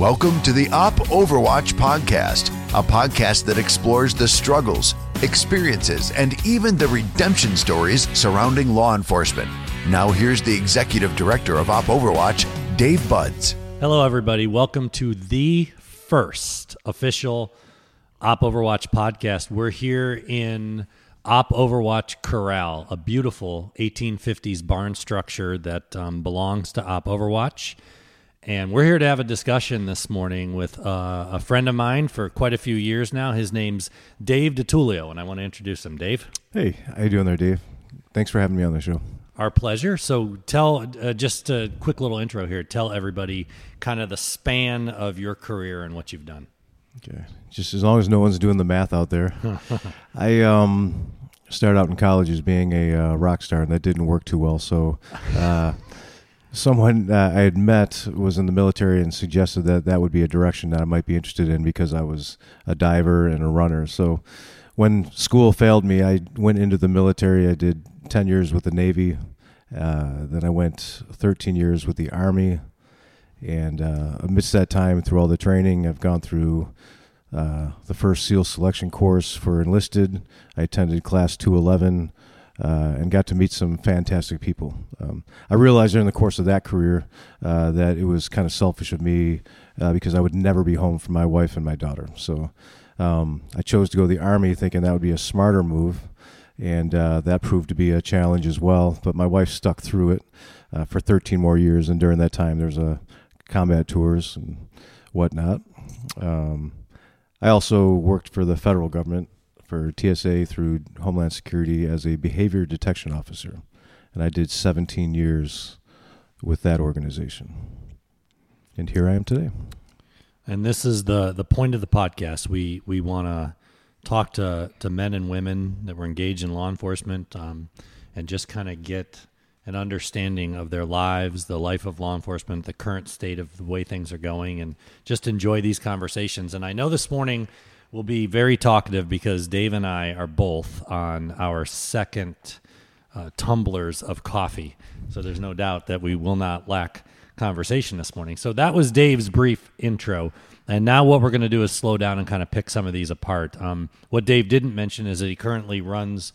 Welcome to the Op Overwatch Podcast, a podcast that explores the struggles, experiences, and even the redemption stories surrounding law enforcement. Now here's the Executive Director of Op Overwatch, Dave Buds. Hello, everybody. Welcome to the first official Op Overwatch Podcast. We're here in Op Overwatch Corral, a beautiful 1850s barn structure that belongs to Op Overwatch. And we're here to have a discussion this morning with a friend of mine for quite a few years now. His name's Dave Ditullio, and I want to introduce him. Dave. Hey, how you doing there, Dave? Thanks for having me on the show. Our pleasure. So tell, just a quick little intro here. Tell everybody kind of the span of your career and what you've done. Okay. Just as long as no one's doing the math out there. I started out in college as being a rock star, and that didn't work too well, so... Someone I had met was in the military and suggested that that would be a direction that I might be interested in because I was a diver and a runner. So when school failed me, I went into the military. I did 10 years with the Navy. Then I went 13 years with the Army. And amidst that time, through all the training, I've gone through the first SEAL selection course for enlisted. I attended Class 211. And got to meet some fantastic people. I realized during the course of that career that it was kind of selfish of me because I would never be home for my wife and my daughter. So I chose to go to the Army thinking that would be a smarter move, and that proved to be a challenge as well. But my wife stuck through it for 13 more years, and during that time there's combat tours and whatnot. I also worked for the federal government for TSA through Homeland Security as a behavior detection officer. And I did 17 years with that organization. And here I am today. And this is the point of the podcast. We want to talk to men and women that were engaged in law enforcement and just kind of get an understanding of their lives, the life of law enforcement, the current state of the way things are going, and just enjoy these conversations. And I know this morning we'll be very talkative because Dave and I are both on our second tumblers of coffee. So there's no doubt that we will not lack conversation this morning. So that was Dave's brief intro. And now what we're going to do is slow down and kind of pick some of these apart. What Dave didn't mention is that he currently runs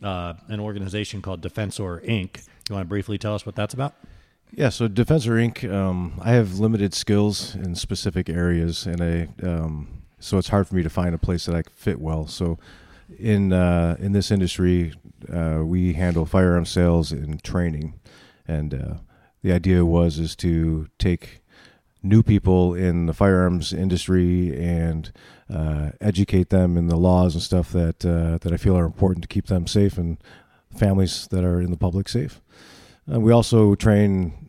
an organization called Defensor, Inc. You want to briefly tell us what that's about? Yeah, so Defensor, Inc., I have limited skills in specific areas, and so it's hard for me to find a place that I fit well. So in this industry, we handle firearm sales and training. And the idea is to take new people in the firearms industry and educate them in the laws and stuff that I feel are important to keep them safe and families that are in the public safe. We also train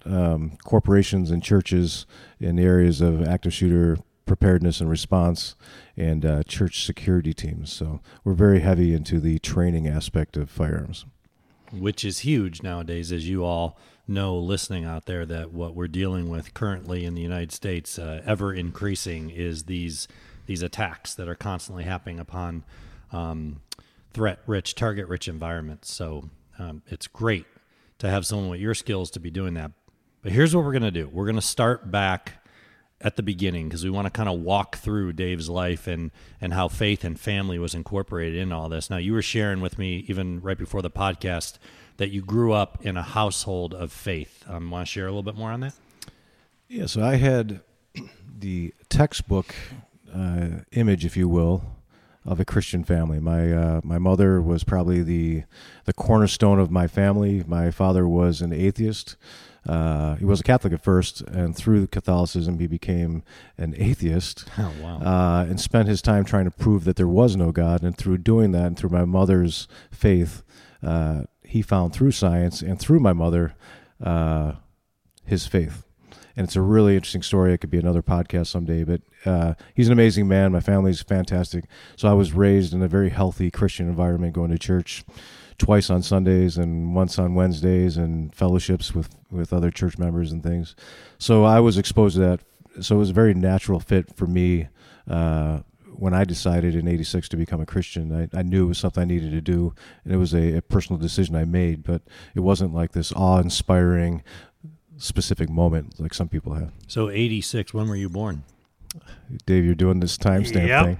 corporations and churches in the areas of active shooter preparedness and response, and church security teams. So we're very heavy into the training aspect of firearms, which is huge nowadays, as you all know, listening out there, that what we're dealing with currently in the United States, ever increasing, is these attacks that are constantly happening upon threat-rich, target-rich environments. So it's great to have someone with your skills to be doing that. But here's what we're going to do. We're going to start back at the beginning, because we want to kind of walk through Dave's life and how faith and family was incorporated in all this. Now, you were sharing with me, even right before the podcast, that you grew up in a household of faith. Want to share a little bit more on that? Yeah, so I had the textbook image, if you will, of a Christian family. My mother was probably the cornerstone of my family. My father was an atheist. He was a Catholic at first, and through Catholicism, he became an atheist. Oh, wow. And spent his time trying to prove that there was no God. And through doing that, and through my mother's faith, he found through science and through my mother, his faith. And it's a really interesting story. It could be another podcast someday, but he's an amazing man. My family's fantastic. So I was raised in a very healthy Christian environment, going to church twice on Sundays and once on Wednesdays, and fellowships with other church members and things. So I was exposed to that. So it was a very natural fit for me when I decided in 86 to become a Christian. I knew it was something I needed to do, and it was a personal decision I made, but it wasn't like this awe-inspiring specific moment like some people have. So 86, when were you born? Dave, you're doing this timestamp thing.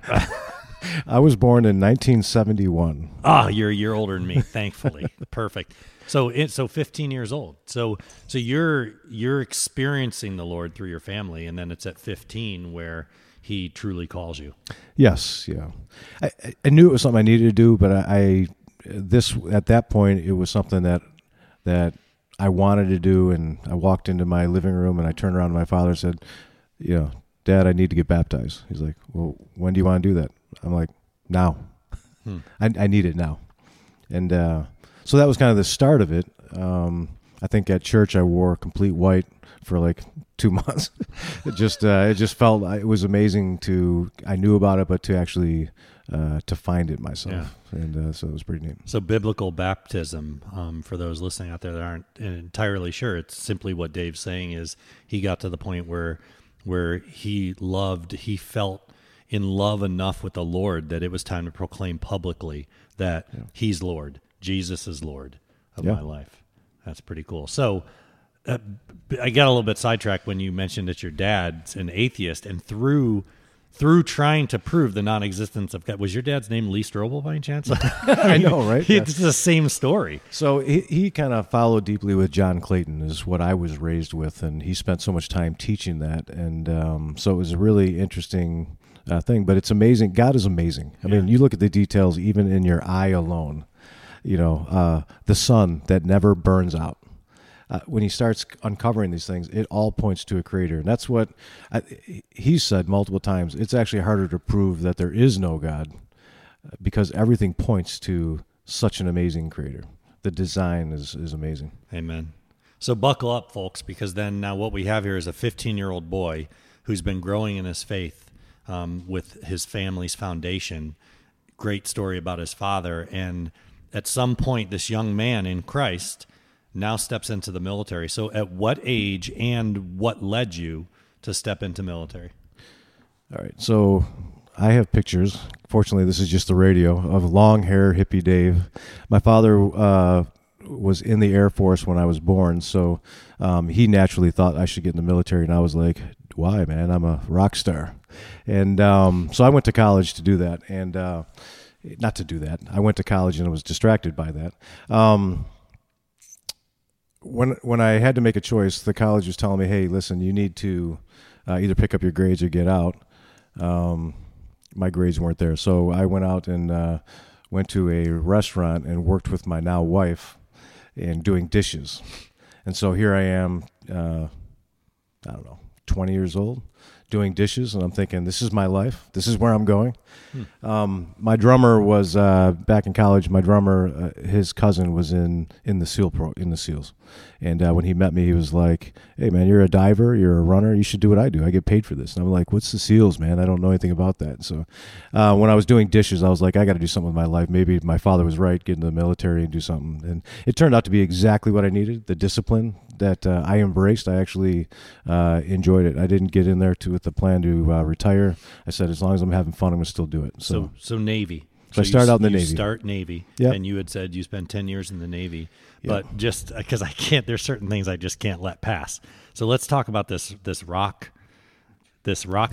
I was born in 1971. Ah, you're a year older than me, thankfully. Perfect. So 15 years old. So you're experiencing the Lord through your family, and then it's at 15 where he truly calls you. Yes, yeah. I knew it was something I needed to do, but this at that point it was something that I wanted to do, and I walked into my living room and I turned around to my father and said, you know, Dad, I need to get baptized. He's like, well, when do you want to do that? I'm like, now. I need it now. And so that was kind of the start of it. I think at church I wore complete white for like 2 months. It just felt, it was amazing to, I knew about it, but to actually to find it myself. Yeah. And so it was pretty neat. So biblical baptism, for those listening out there that aren't entirely sure, it's simply what Dave's saying is he got to the point where he felt in love enough with the Lord that it was time to proclaim publicly that he's Lord. Jesus is Lord of my life. That's pretty cool. So I got a little bit sidetracked when you mentioned that your dad's an atheist, and through trying to prove the non-existence of God. Was your dad's name Lee Strobel by any chance? I know, right? It's the same story. So he kind of followed deeply with John Clayton is what I was raised with, and he spent so much time teaching that. And so it was a really interesting thing, but it's amazing. God is amazing. I mean, you look at the details even in your eye alone, you know, the sun that never burns out. When he starts uncovering these things, it all points to a creator. And that's what he said multiple times. It's actually harder to prove that there is no God because everything points to such an amazing creator. The design is amazing. Amen. So buckle up, folks, because then now what we have here is a 15-year-old boy who's been growing in his faith with his family's foundation. Great story about his father. And at some point, this young man in Christ now steps into the military. So at what age and what led you to step into military? All right. So I have pictures. Fortunately, this is just the radio of long hair, hippie Dave. My father was in the Air Force when I was born. So he naturally thought I should get in the military. And I was like, why, man? I'm a rock star. And so I went to college to do that. And not to do that. I went to college and I was distracted by that. When I had to make a choice, the college was telling me, hey, listen, you need to either pick up your grades or get out. My grades weren't there. So I went out and went to a restaurant and worked with my now wife in doing dishes. And so here I am, 20 years old, doing dishes. And I'm thinking, this is my life. This is where I'm going. My drummer was back in college. My drummer, his cousin was in the SEALs. And when he met me, he was like, hey, man, you're a diver. You're a runner. You should do what I do. I get paid for this. And I'm like, what's the SEALs, man? I don't know anything about that. So when I was doing dishes, I was like, I got to do something with my life. Maybe my father was right. Get into the military and do something. And it turned out to be exactly what I needed, the discipline that I embraced. I actually enjoyed it. I didn't get in there with the plan to retire. I said, as long as I'm having fun, I'm going to still do it. So Navy. So I started out in the Navy. You start Navy, and you had said you spent 10 years in the Navy. Yep. But just because there's certain things I just can't let pass. So let's talk about this rock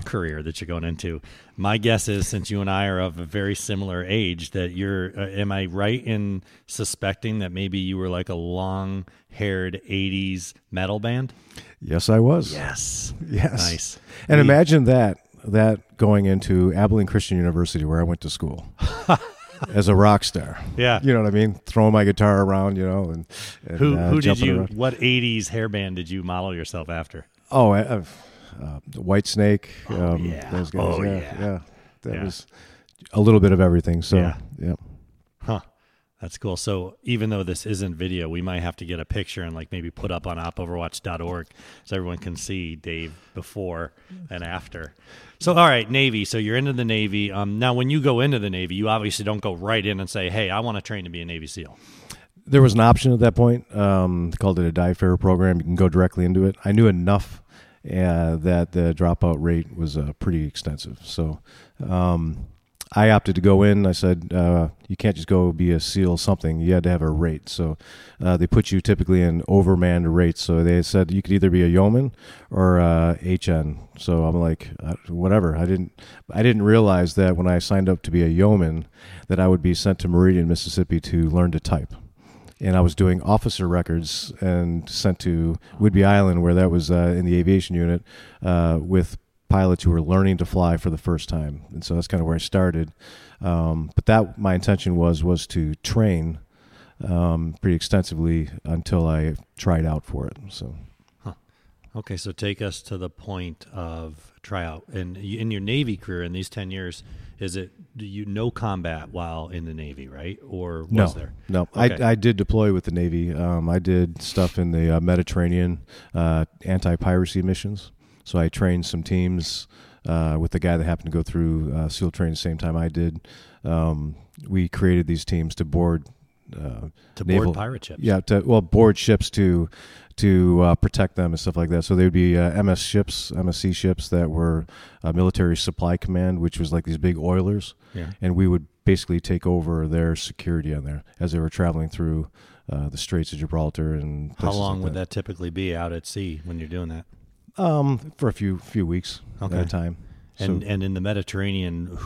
career that you're going into. My guess is, since you and I are of a very similar age, that you're, am I right in suspecting that maybe you were like a long-haired 80s metal band? Yes, I was. Yes. Nice. And imagine that going into Abilene Christian University, where I went to school as a rock star. Yeah. You know what I mean? Throwing my guitar around, you know, and who did you, around. What 80s hair band did you model yourself after? Oh, Whitesnake. Those guys. Oh, yeah. That was a little bit of everything. So, yeah. Huh. That's cool. So even though this isn't video, we might have to get a picture and like maybe put up on OpOverwatch.org so everyone can see Dave before and after. So, all right, Navy. So you're into the Navy. Now, when you go into the Navy, you obviously don't go right in and say, hey, I want to train to be a Navy SEAL. There was an option at that point. They called it a dive-farer program. You can go directly into it. I knew enough that the dropout rate was pretty extensive. So I opted to go in. I said, you can't just go be a SEAL something. You had to have a rate. So they put you typically in overmanned rates. So they said you could either be a yeoman or HN. So I'm like, whatever. I didn't realize that when I signed up to be a yeoman that I would be sent to Meridian, Mississippi to learn to type. And I was doing officer records and sent to Whitbey Island, where that was in the aviation unit with pilots who were learning to fly for the first time. And so that's kind of where I started. But that my intention was to train pretty extensively until I tried out for it. So, Okay, so take us to the point of tryout. And in your Navy career, in these 10 years, no combat while in the Navy, right? Or was there? No, okay. I did deploy with the Navy. I did stuff in the Mediterranean, anti-piracy missions. So I trained some teams with the guy that happened to go through SEAL training the same time I did. We created these teams to board board pirate ships. Yeah, board ships to protect them and stuff like that. So they would be MSC ships that were military supply command, which was like these big oilers. Yeah. And we would basically take over their security on there as they were traveling through the Straits of Gibraltar and places. How long would that typically be out at sea when you're doing that? For a few weeks at a time. And in the Mediterranean,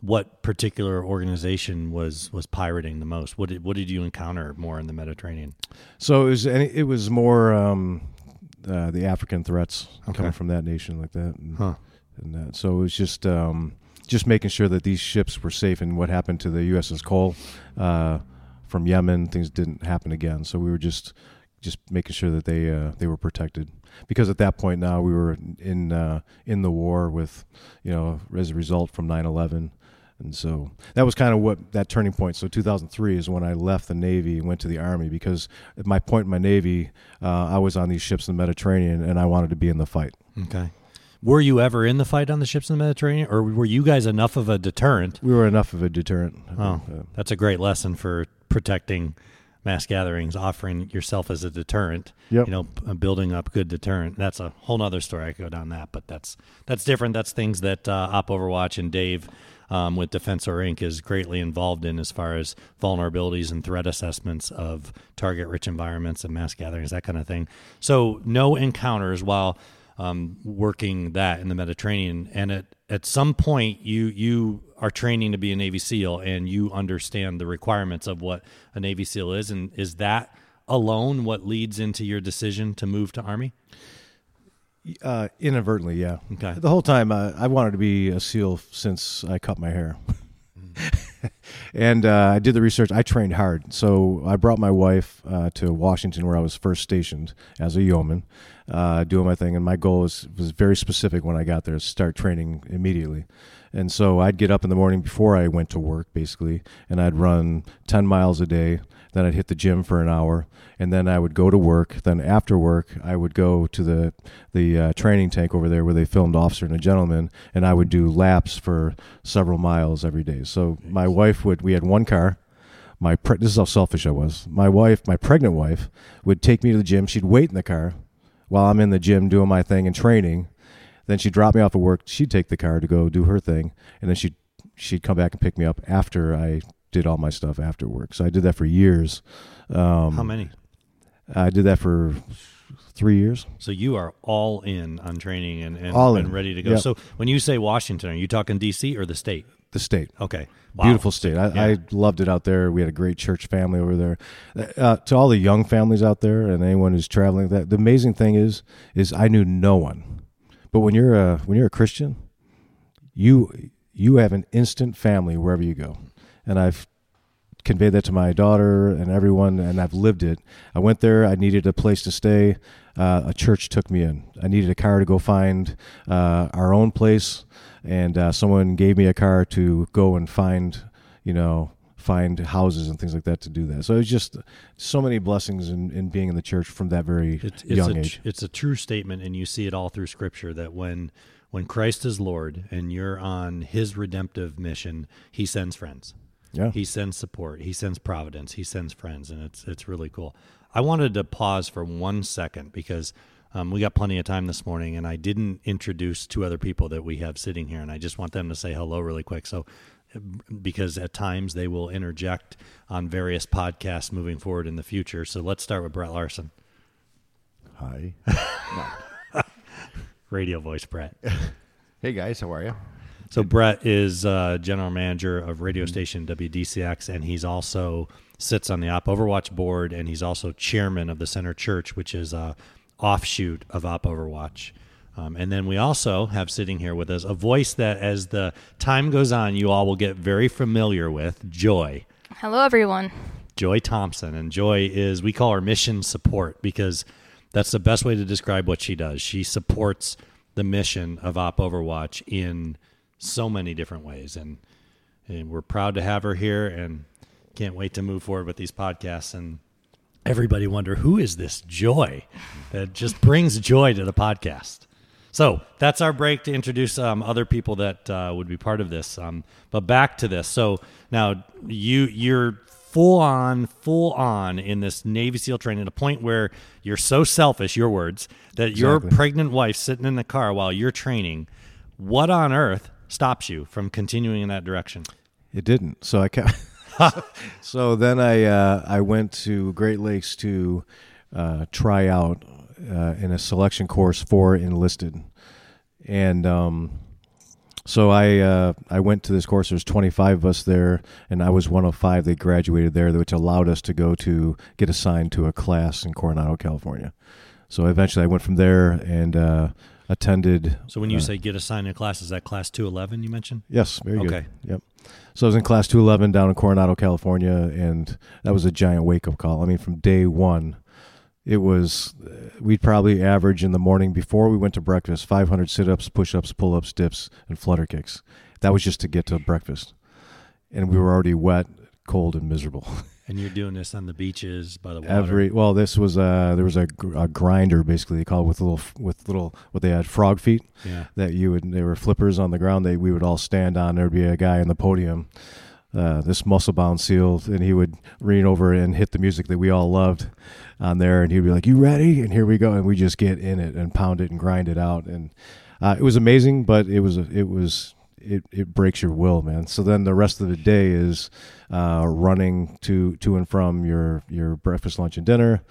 what particular organization was pirating the most? What did you encounter more in the Mediterranean? So it was more the African threats coming from that nation like that, and that. So it was just making sure that these ships were safe, and what happened to the USS Cole from Yemen, things didn't happen again. So we were just making sure that they were protected, because at that point now we were in the war with as a result from 9/11. And so that was kind of that turning point. So 2003 is when I left the Navy and went to the Army, because at my point in my Navy, I was on these ships in the Mediterranean and I wanted to be in the fight. Okay. Were you ever in the fight on the ships in the Mediterranean, or were you guys enough of a deterrent? We were enough of a deterrent. Oh, that's a great lesson for protecting mass gatherings, offering yourself as a deterrent, building up good deterrent. That's a whole nother story. I could go down that, but that's different. That's things that Op Overwatch and Dave with Defensor, Inc. is greatly involved in, as far as vulnerabilities and threat assessments of target-rich environments and mass gatherings, that kind of thing. So no encounters while working that in the Mediterranean. And at some point, you are training to be a Navy SEAL, and you understand the requirements of what a Navy SEAL is. And is that alone what leads into your decision to move to Army? Inadvertently, yeah. Okay. The whole time I wanted to be a SEAL since I cut my hair. And I did the research. I trained hard. So I brought my wife to Washington, where I was first stationed as a yeoman, doing my thing. And my goal was very specific when I got there, to start training immediately. And so I'd get up in the morning before I went to work, basically, and I'd run 10 miles a day. Then I'd hit the gym for an hour, and then I would go to work. Then after work, I would go to the training tank over there where they filmed Officer and a Gentleman, and I would do laps for several miles every day. So my wife we had one car. This is how selfish I was. My pregnant wife, would take me to the gym. She'd wait in the car while I'm in the gym doing my thing and training. Then she'd drop me off at work. She'd take the car to go do her thing, and then she'd come back and pick me up after I did all my stuff after work. So I did that for years. How many? I did that for 3 years. So you are all in on training and ready to go. Yep. So when you say Washington, are you talking D.C. or the state? The state. Okay. Wow. Beautiful state. I loved it out there. We had a great church family over there. To all the young families out there and anyone who's traveling, the amazing thing is I knew no one. But when you're a Christian, you have an instant family wherever you go. And I've conveyed that to my daughter and everyone, and I've lived it. I went there. I needed a place to stay. A church took me in. I needed a car to go find our own place, and someone gave me a car to go and find houses and things like that to do that. So it's just so many blessings in being in the church from that very young age. It's a true statement, and you see it all through Scripture, that when Christ is Lord and you're on His redemptive mission, He sends friends. Yeah. He sends support. He sends providence. He sends friends, and it's really cool. I wanted to pause for 1 second, because We got plenty of time this morning, and I didn't introduce two other people that we have sitting here, and I just want them to say hello really quick. So, because at times they will interject on various podcasts moving forward in the future. So let's start with Brett Larson. Hi. Radio voice, Brett. Hey, guys. How are you? So Brett is general manager of radio station WDCX, and he's also sits on the Op Overwatch board, and he's also chairman of the Center Church, which is a offshoot of Op Overwatch. And then we also have sitting here with us a voice that as the time goes on, you all will get very familiar with, Joy. Hello, everyone. Joy Thompson. And Joy is, we call her mission support because that's the best way to describe what she does. She supports the mission of Op Overwatch in so many different ways. And we're proud to have her here and can't wait to move forward with these podcasts. And everybody wonder, who is this Joy that just brings joy to the podcast? So that's our break to introduce other people that would be part of this. But back to this. So now you're full on in this Navy SEAL training, at a point where you're so selfish, your words, that your pregnant wife sitting in the car while you're training, what on earth stops you from continuing in that direction? It didn't. So I kept... So then I went to Great Lakes to try out in a selection course for enlisted, and so I went to this course. There's 25 of us there, and I was one of 5 that graduated there, which allowed us to go to get assigned to a class in Coronado, California. So eventually, I went from there and attended. So when you say get assigned to a class, is that Class 211 you mentioned? Yes, very good. Okay, yep. So I was in Class 211 down in Coronado, California, and that was a giant wake-up call. I mean, from day one, it was, we'd probably average in the morning before we went to breakfast, 500 sit-ups, push-ups, pull-ups, dips, and flutter kicks. That was just to get to breakfast. And we were already wet, cold, and miserable. And you're doing this on the beaches by the water. Well, this was there was a grinder basically they called with little what they had frog feet. Yeah. That you would, they were flippers on the ground. We would all stand on. There'd be a guy on the podium, this muscle bound SEAL, and he would lean over and hit the music that we all loved on there, and he'd be like, "You ready?" And here we go, and we just get in it and pound it and grind it out, and it was amazing. But it breaks your will, man. So then the rest of the day is running to and from your breakfast, lunch, and dinner.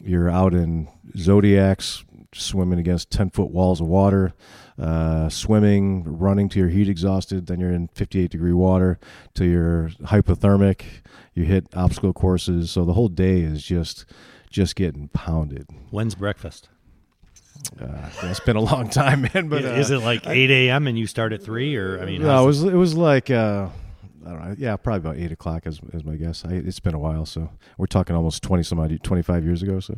You're out in Zodiacs, swimming against 10-foot walls of water, swimming, running till you're heat exhausted. Then you're in 58-degree water till you're hypothermic. You hit obstacle courses. So the whole day is just getting pounded. When's breakfast? It's been a long time, man. But is it like 8 a.m. and you start at 3? Or I mean, no, it was like I don't know. Yeah, probably about 8 o'clock is my guess. It's been a while, so we're talking almost 25 years ago. So,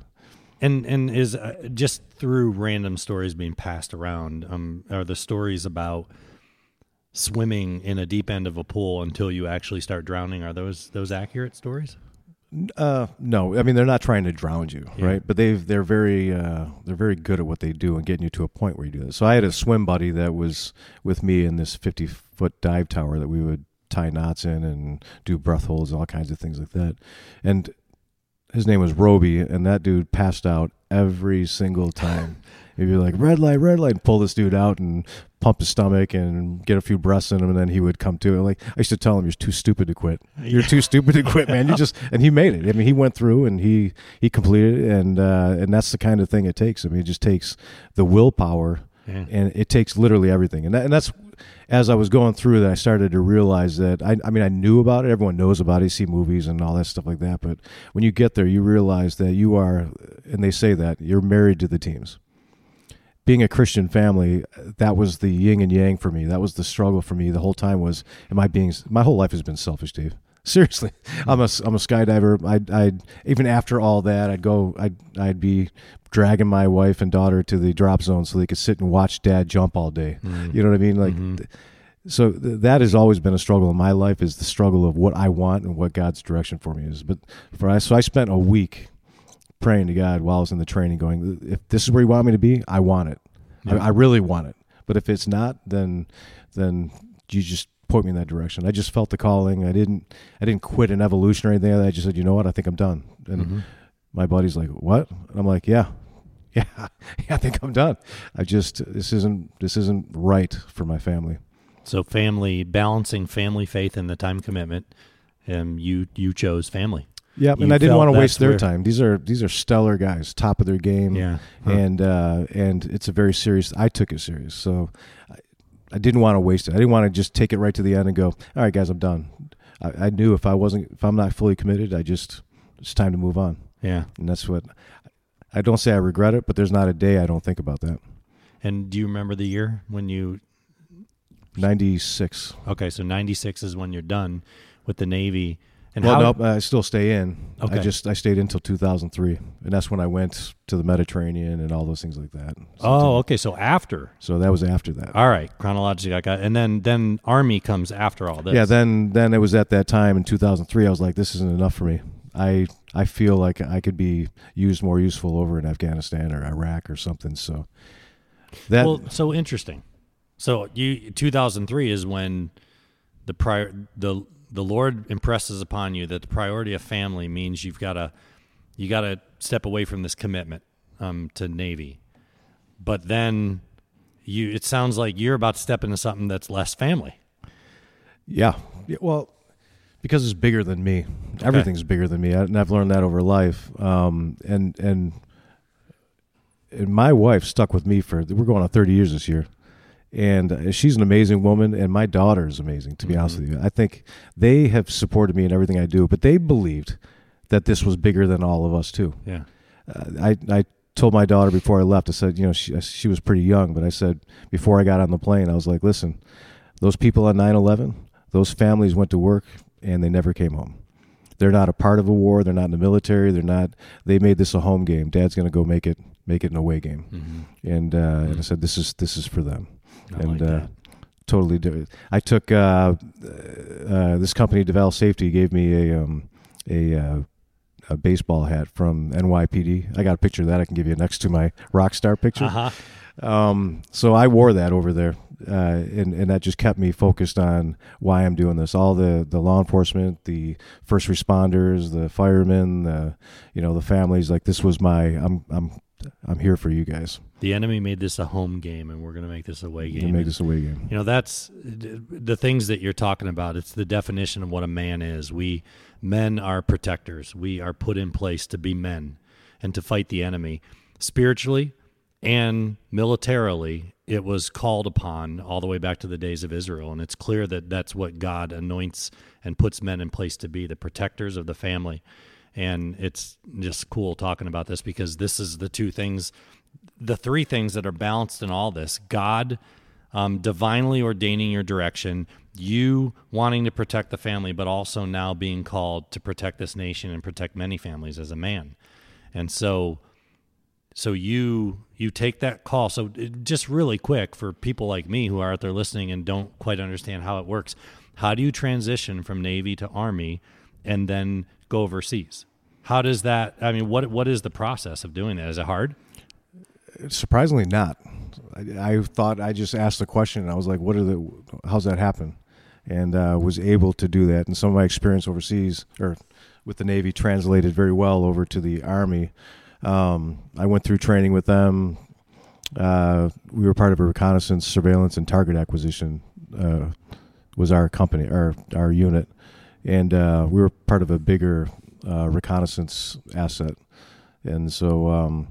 and is just through random stories being passed around. Are the stories about swimming in a deep end of a pool until you actually start drowning? Are those accurate stories? No, I mean, they're not trying to drown you, yeah. Right? But they're very good at what they do and getting you to a point where you do this. So I had a swim buddy that was with me in this 50-foot dive tower that we would tie knots in and do breath holds and all kinds of things like that. And his name was Roby, and that dude passed out every single time. He'd be like, red light, and pull this dude out and pump his stomach and get a few breaths in him, and then he would come to it. Like, I used to tell him, you're too stupid to quit, man. You just, and he made it. I mean, he went through and he completed it, and that's the kind of thing it takes. I mean, it just takes the willpower, yeah. And it takes literally everything. And that's as I was going through that, I started to realize that I knew about it. Everyone knows about it. You see movies and all that stuff like that. But when you get there, you realize that you are, and they say that you're married to the teams. Being a Christian family, that was the yin and yang for me. That was the struggle for me the whole time was, my whole life has been selfish, Dave. Seriously. I'm a skydiver. I'd even after all that, I'd be dragging my wife and daughter to the drop zone so they could sit and watch Dad jump all day. Mm. You know what I mean? Like, mm-hmm. So that has always been a struggle in my life, is the struggle of what I want and what God's direction for me is. So I spent a week praying to God while I was in the training, going, if this is where you want me to be, I want it. Yeah. I really want it. But if it's not, then you just point me in that direction. I just felt the calling. I didn't quit an evolution or anything like that. I just said, you know what? I think I'm done. And mm-hmm. My buddy's like, what? And I'm like, yeah, I think I'm done. This isn't right for my family. So family, balancing family, faith, and the time commitment, you chose family. Yeah, and I didn't want to waste their time. These are stellar guys, top of their game, and it's a very serious. I took it serious, so I didn't want to waste it. I didn't want to just take it right to the end and go, all right, guys, I'm done. I knew if I'm not fully committed, it's time to move on. Yeah, and that's what. I don't say I regret it, but there's not a day I don't think about that. And do you remember the year when you? 96. Okay, so 96 is when you're done with the Navy. And no, I still stay in. Okay. I stayed in until 2003, and that's when I went to the Mediterranean and all those things like that. Okay, so after. So that was after that. All right, chronologically, I got, and then Army comes after all this. Yeah, then it was at that time in 2003. I was like, this isn't enough for me. I feel like I could be more useful over in Afghanistan or Iraq or something. So that so interesting. So 2003 is when the Lord impresses upon you that the priority of family means you gotta step away from this commitment to Navy. But then it sounds like you're about to step into something that's less family. Yeah. Well, because it's bigger than me. Okay. Everything's bigger than me, and I've learned that over life. And my wife stuck with me we're going on 30 years this year, and she's an amazing woman, and my daughter is amazing, to be honest with you. I think they have supported me in everything I do, but they believed that this was bigger than all of us too. Yeah, I told my daughter before I left, I said, she was pretty young, but I said, before I got on the plane, I was like, listen, those people on 9/11, those families went to work, and they never came home. They're not a part of a war. They're not in the military. They made this a home game. Dad's going to go make it an away game. Mm-hmm. And I said, this is for them. Totally different. I took, this company, DeVal Safety, gave me a baseball hat from NYPD. I got a picture of that. I can give you next to my rock star picture. Uh-huh. So I wore that over there. And that just kept me focused on why I'm doing this. All the law enforcement, the first responders, the firemen, the families. Like, this was I'm here for you guys. The enemy made this a home game, and we're going to make this a away game. Make this a away game. That's the things that you're talking about. It's the definition of what a man is. Men are protectors. We are put in place to be men and to fight the enemy spiritually and militarily. It was called upon all the way back to the days of Israel, and it's clear that that's what God anoints and puts men in place to be, the protectors of the family. And it's just cool talking about this, because this is the three things that are balanced in all this. God divinely ordaining your direction, you wanting to protect the family, but also now being called to protect this nation and protect many families as a man. And so you take that call. So just really quick, for people like me who are out there listening and don't quite understand how it works, how do you transition from Navy to Army and then go overseas? How does that, what is the process of doing that? Is it hard? Surprisingly not. I thought, I just asked the question, and I was like, how's that happen? And was able to do that. And some of my experience overseas, or with the Navy, translated very well over to the Army. I went through training with them. We were part of a reconnaissance, surveillance, and target acquisition, was our company, our unit. And we were part of a bigger reconnaissance asset. And so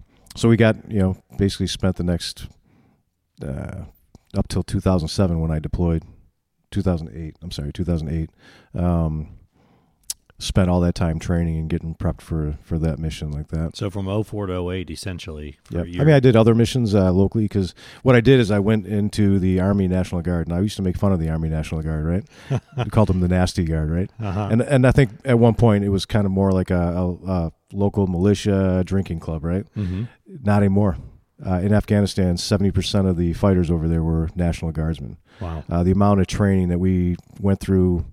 we got, basically spent the next, up till 2007 when I deployed, 2008, spent all that time training and getting prepped for that mission like that. So from 2004 to 2008, essentially. Yeah. I did other missions locally, because what I did is I went into the Army National Guard, and I used to make fun of the Army National Guard, right? We called them the Nasty Guard, right? Uh-huh. And I think at one point it was kind of more like a local militia drinking club, right? Mm-hmm. Not anymore. In Afghanistan, 70% of the fighters over there were National Guardsmen. Wow. The amount of training that we went through,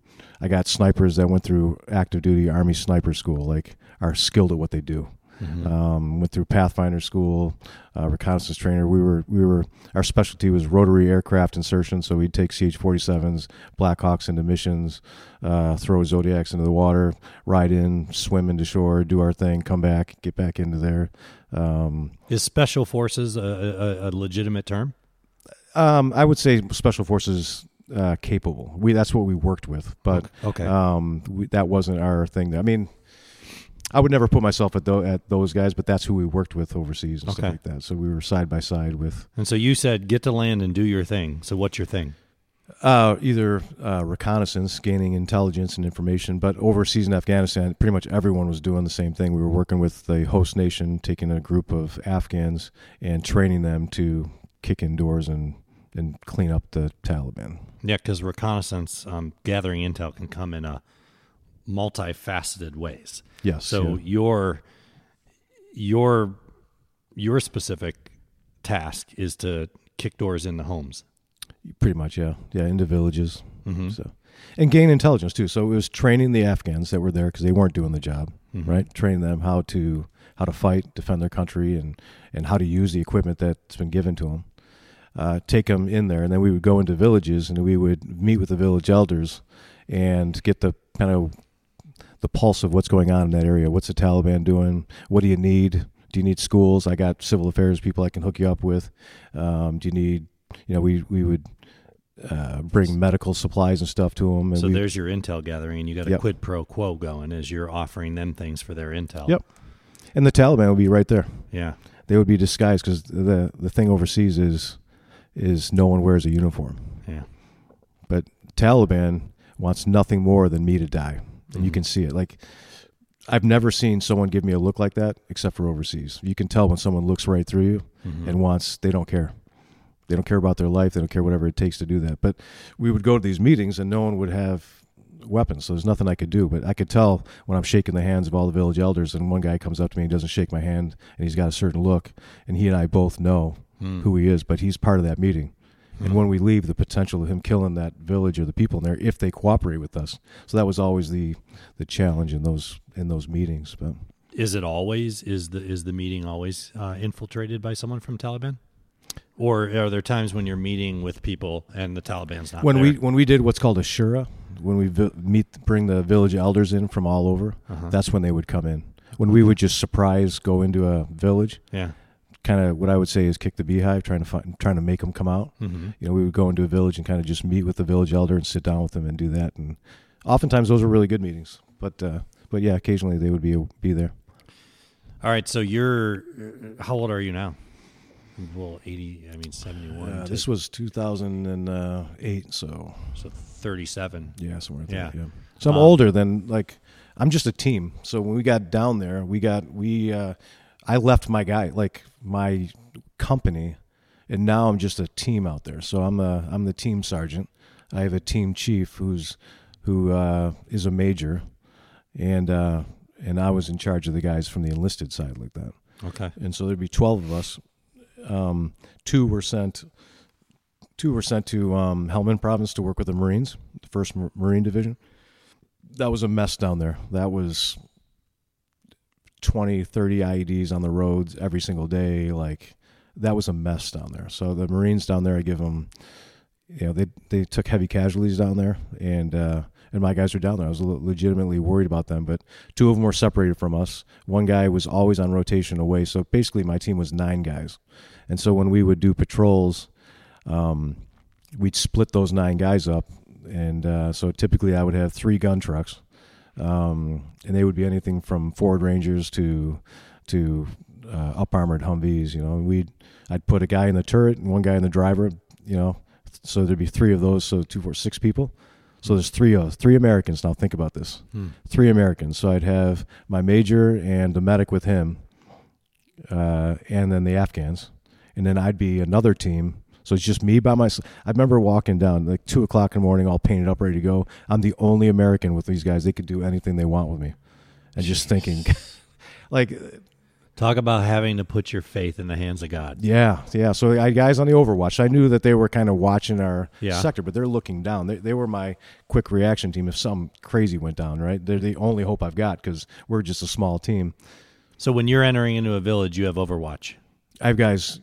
I got snipers that went through active duty Army sniper school, like, are skilled at what they do. Mm-hmm. Went through Pathfinder School, reconnaissance trainer. We were our specialty was rotary aircraft insertion, so we'd take CH-47s, Black Hawks into missions, throw Zodiacs into the water, ride in, swim into shore, do our thing, come back, get back into there. Is special forces a legitimate term? I would say special forces capable. That's what we worked with, but okay. That wasn't our thing. I mean, I would never put myself at those guys, but that's who we worked with overseas and stuff like that. So we were side by side with. And so you said, get to land and do your thing. So what's your thing? Either reconnaissance, gaining intelligence and information, but overseas in Afghanistan, pretty much everyone was doing the same thing. We were working with the host nation, taking a group of Afghans and training them to kick in doors and clean up the Taliban. Yeah, because reconnaissance, gathering intel, can come in a multifaceted ways. Yes. So your specific task is to kick doors in the homes. Pretty much, yeah. Yeah, into villages. Mm-hmm. So, and gain intelligence, too. So it was training the Afghans that were there because they weren't doing the job, mm-hmm. right? Training them how to fight, defend their country, and how to use the equipment that's been given to them. Take them in there, and then we would go into villages, and we would meet with the village elders and get the kind of the pulse of what's going on in that area. What's the Taliban doing? What do you need? Do you need schools? I got civil affairs people I can hook you up with. Do you need? You know, we would bring medical supplies and stuff to them. And so there's your intel gathering, and you got a quid pro quo going as you're offering them things for their intel. Yep, and the Taliban would be right there. Yeah, they would be disguised because the thing overseas is no one wears a uniform. Yeah. But Taliban wants nothing more than me to die. And mm-hmm. you can see it. Like, I've never seen someone give me a look like that except for overseas. You can tell when someone looks right through you mm-hmm. and they don't care. They don't care about their life. They don't care whatever it takes to do that. But we would go to these meetings and no one would have weapons. So there's nothing I could do. But I could tell when I'm shaking the hands of all the village elders and one guy comes up to me and doesn't shake my hand and he's got a certain look. And he and I both know who he is, but he's part of that meeting. And when we leave, the potential of him killing that village or the people in there if they cooperate with us. So that was always the challenge in those meetings. But is it always is the meeting always infiltrated by someone from Taliban? Or are there times when you're meeting with people and the Taliban's not there? When we did what's called a shura, when we bring the village elders in from all over, that's when they would come in. When we would just go into a village. Yeah. Kind of what I would say is kick the beehive, trying to make them come out. Mm-hmm. You know, we would go into a village and kind of just meet with the village elder and sit down with them and do that. And oftentimes those were really good meetings, but yeah, occasionally they would be there. All right. So how old are you now? Well, 71. This was 2008. So 37. Yeah. Somewhere. Yeah. Yeah. So I'm older than I'm just a team. So when we got down there, I left my guy, my company, and now I'm just a team out there. So I'm the team sergeant. I have a team chief who is a major, and I was in charge of the guys from the enlisted side like that. Okay. And so there'd be 12 of us. Two were sent to Helmand Province to work with the Marines, the 1st Marine Division. That was a mess down there. That was 20, 30 IEDs on the roads every single day. That was a mess down there. So the Marines down there, I give them, they took heavy casualties down there, and my guys were down there. I was legitimately worried about them, but two of them were separated from us. One guy was always on rotation away. So basically my team was 9 guys. And so when we would do patrols, we'd split those 9 guys up. And so typically I would have 3 gun trucks. And they would be anything from Ford Rangers to up armored Humvees, I'd put a guy in the turret and one guy in the driver, so there'd be 3 of those. So 2, 4, 6 people. So there's 3 Americans. Now think about this, 3 Americans. So I'd have my major and the medic with him, and then the Afghans, and then I'd be another team. So it's just me by myself. I remember walking down 2:00 in the morning, all painted up, ready to go. I'm the only American with these guys. They could do anything they want with me. And just thinking, talk about having to put your faith in the hands of God. Yeah, yeah. So I had guys on the Overwatch. I knew that they were kind of watching our sector, but they're looking down. They were my quick reaction team if something crazy went down, right? They're the only hope I've got because we're just a small team. So when you're entering into a village, you have Overwatch. I have guys,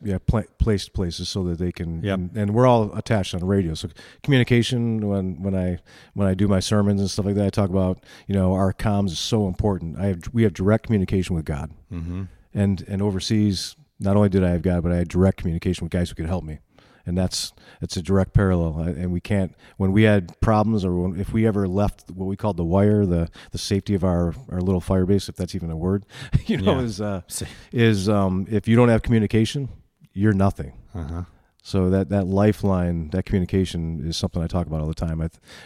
placed places so that they can, and we're all attached on radio. So communication, when I do my sermons and stuff like that, I talk about, our comms is so important. We have direct communication with God, mm-hmm. and overseas. Not only did I have God, but I had direct communication with guys who could help me, and it's a direct parallel. And we can't when we had problems or if we ever left what we called the wire, the safety of our little fire base, if that's even a word, if you don't have communication, you're nothing. Uh-huh. So that lifeline, that communication is something I talk about all the time.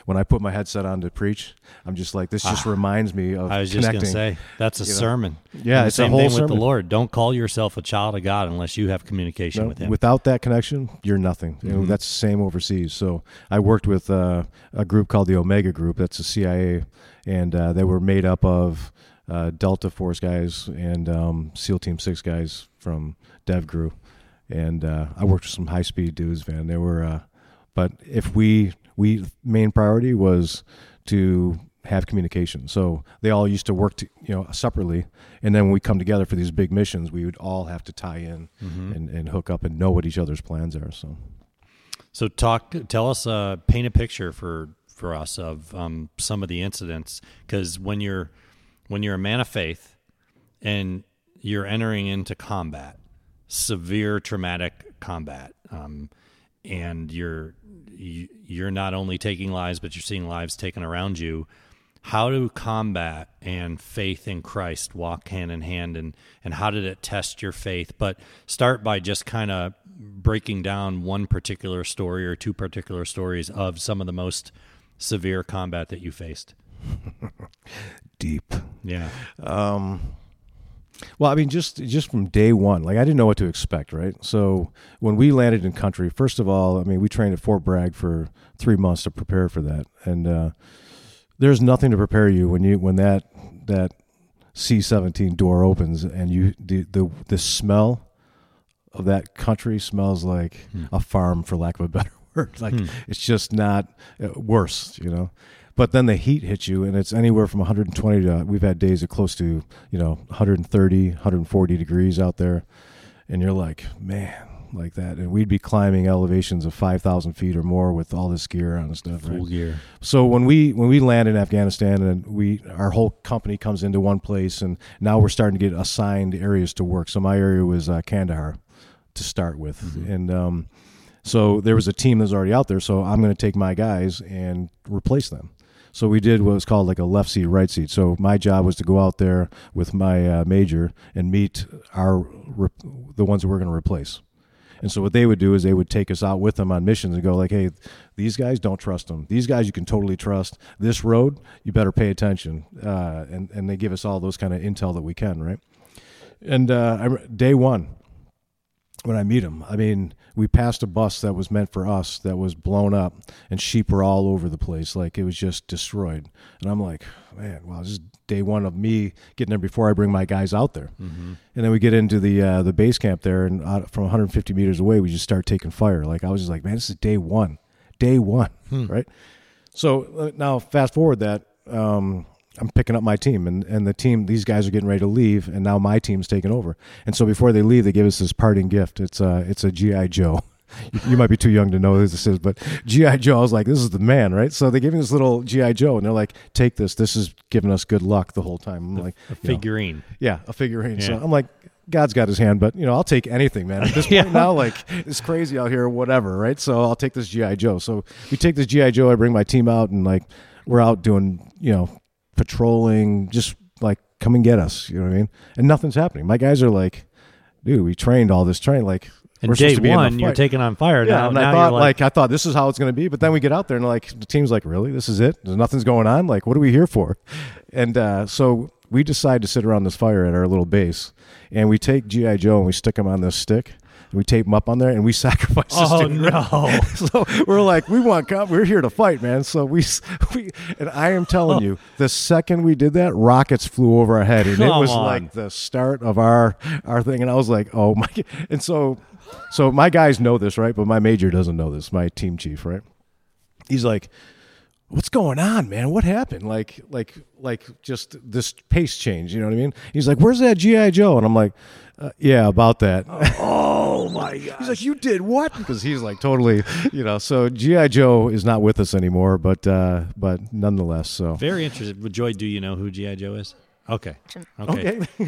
When I put my headset on to preach, I'm just like, this just reminds me of connecting. I was just going to say, that's a sermon. Yeah, it's a whole sermon. Same thing with the Lord. Don't call yourself a child of God unless you have communication with Him. Without that connection, you're nothing. Mm-hmm. That's the same overseas. So I worked with a group called the Omega Group. That's the CIA, and they were made up of Delta Force guys and SEAL Team 6 guys from DEVGRU. And I worked with some high-speed dudes, man. They were, but if we main priority was to have communication. So they all used to work, separately. And then when we come together for these big missions, we would all have to tie in mm-hmm. and hook up and know what each other's plans are. So tell us, paint a picture for us of some of the incidents, because when you're a man of faith and you're entering into combat. Severe traumatic combat, and you're not only taking lives, but you're seeing lives taken around you. How do combat and faith in Christ walk hand in hand, and how did it test your faith? But start by just kind of breaking down one particular story or two particular stories of some of the most severe combat that you faced. Deep. Yeah. Well, I mean, just from day one, I didn't know what to expect, right? So when we landed in country, first of all, we trained at Fort Bragg for 3 months to prepare for that, and there's nothing to prepare you when that C-17 door opens and the smell of that country smells like a farm, for lack of a better word. It's just not worse, But then the heat hits you, and it's anywhere from 120 to, we've had days of close to, 130, 140 degrees out there. And you're like, man, like that. And we'd be climbing elevations of 5,000 feet or more with all this gear on and stuff. Full gear. So when we land in Afghanistan and our whole company comes into one place, and now we're starting to get assigned areas to work. So my area was Kandahar to start with. Mm-hmm. And so there was a team that was already out there. So I'm going to take my guys and replace them. So we did what was called a left seat, right seat. So my job was to go out there with my major and meet the ones that we're going to replace. And so what they would do is they would take us out with them on missions and go like, hey, these guys, don't trust them. These guys you can totally trust. This road, you better pay attention. And they give us all those kind of intel that we can, right? And day one, when I meet them, we passed a bus that was meant for us that was blown up, and sheep were all over the place. It was just destroyed. And I'm like, man, wow, this is day one of me getting there before I bring my guys out there. Mm-hmm. And then we get into the base camp there, and from 150 meters away, we just start taking fire. I was just like, man, this is day one, right? So now fast forward that, I'm picking up my team, and the team, these guys are getting ready to leave, and now my team's taking over. And so before they leave, they give us this parting gift. It's a G.I. Joe. You might be too young to know who this is, but G.I. Joe, I was like, this is the man, right? So they give me this little G.I. Joe, and they're like, take this. This is giving us good luck the whole time. I'm like, a figurine. A figurine. Yeah. So I'm like, God's got his hand, but, I'll take anything, man. At this point now, it's crazy out here, whatever, right? So I'll take this G.I. Joe. So we take this G.I. Joe, I bring my team out, and, we're out doing, patrolling, just come and get us, you know what I mean? And nothing's happening. My guys are like, dude, we trained all this train, and we're day supposed to be one, in the you're taking on fire. Yeah, now, and I thought, I thought this is how it's going to be, but then we get out there and the team's like, really, this is it? There's nothing's going on. What are we here for? And so we decide to sit around this fire at our little base, and we take G.I. Joe and we stick him on this stick. We tape them up on there, and we sacrifice. Oh no! So we're like, we want God. We're here to fight, man. So we and I am telling you, the second we did that, rockets flew over our head, and it was the start of our thing. And I was like, oh my! And so my guys know this, right? But my major doesn't know this. My team chief, right? He's like, what's going on, man? What happened? Like just this pace change. You know what I mean? He's like, where's that G.I. Joe? And I'm like, yeah, about that. Oh my God. He's like, you did what? Because he's like totally, you know, so G.I. Joe is not with us anymore, but nonetheless, so. Very interested. Joy, do you know who G.I. Joe is? Okay.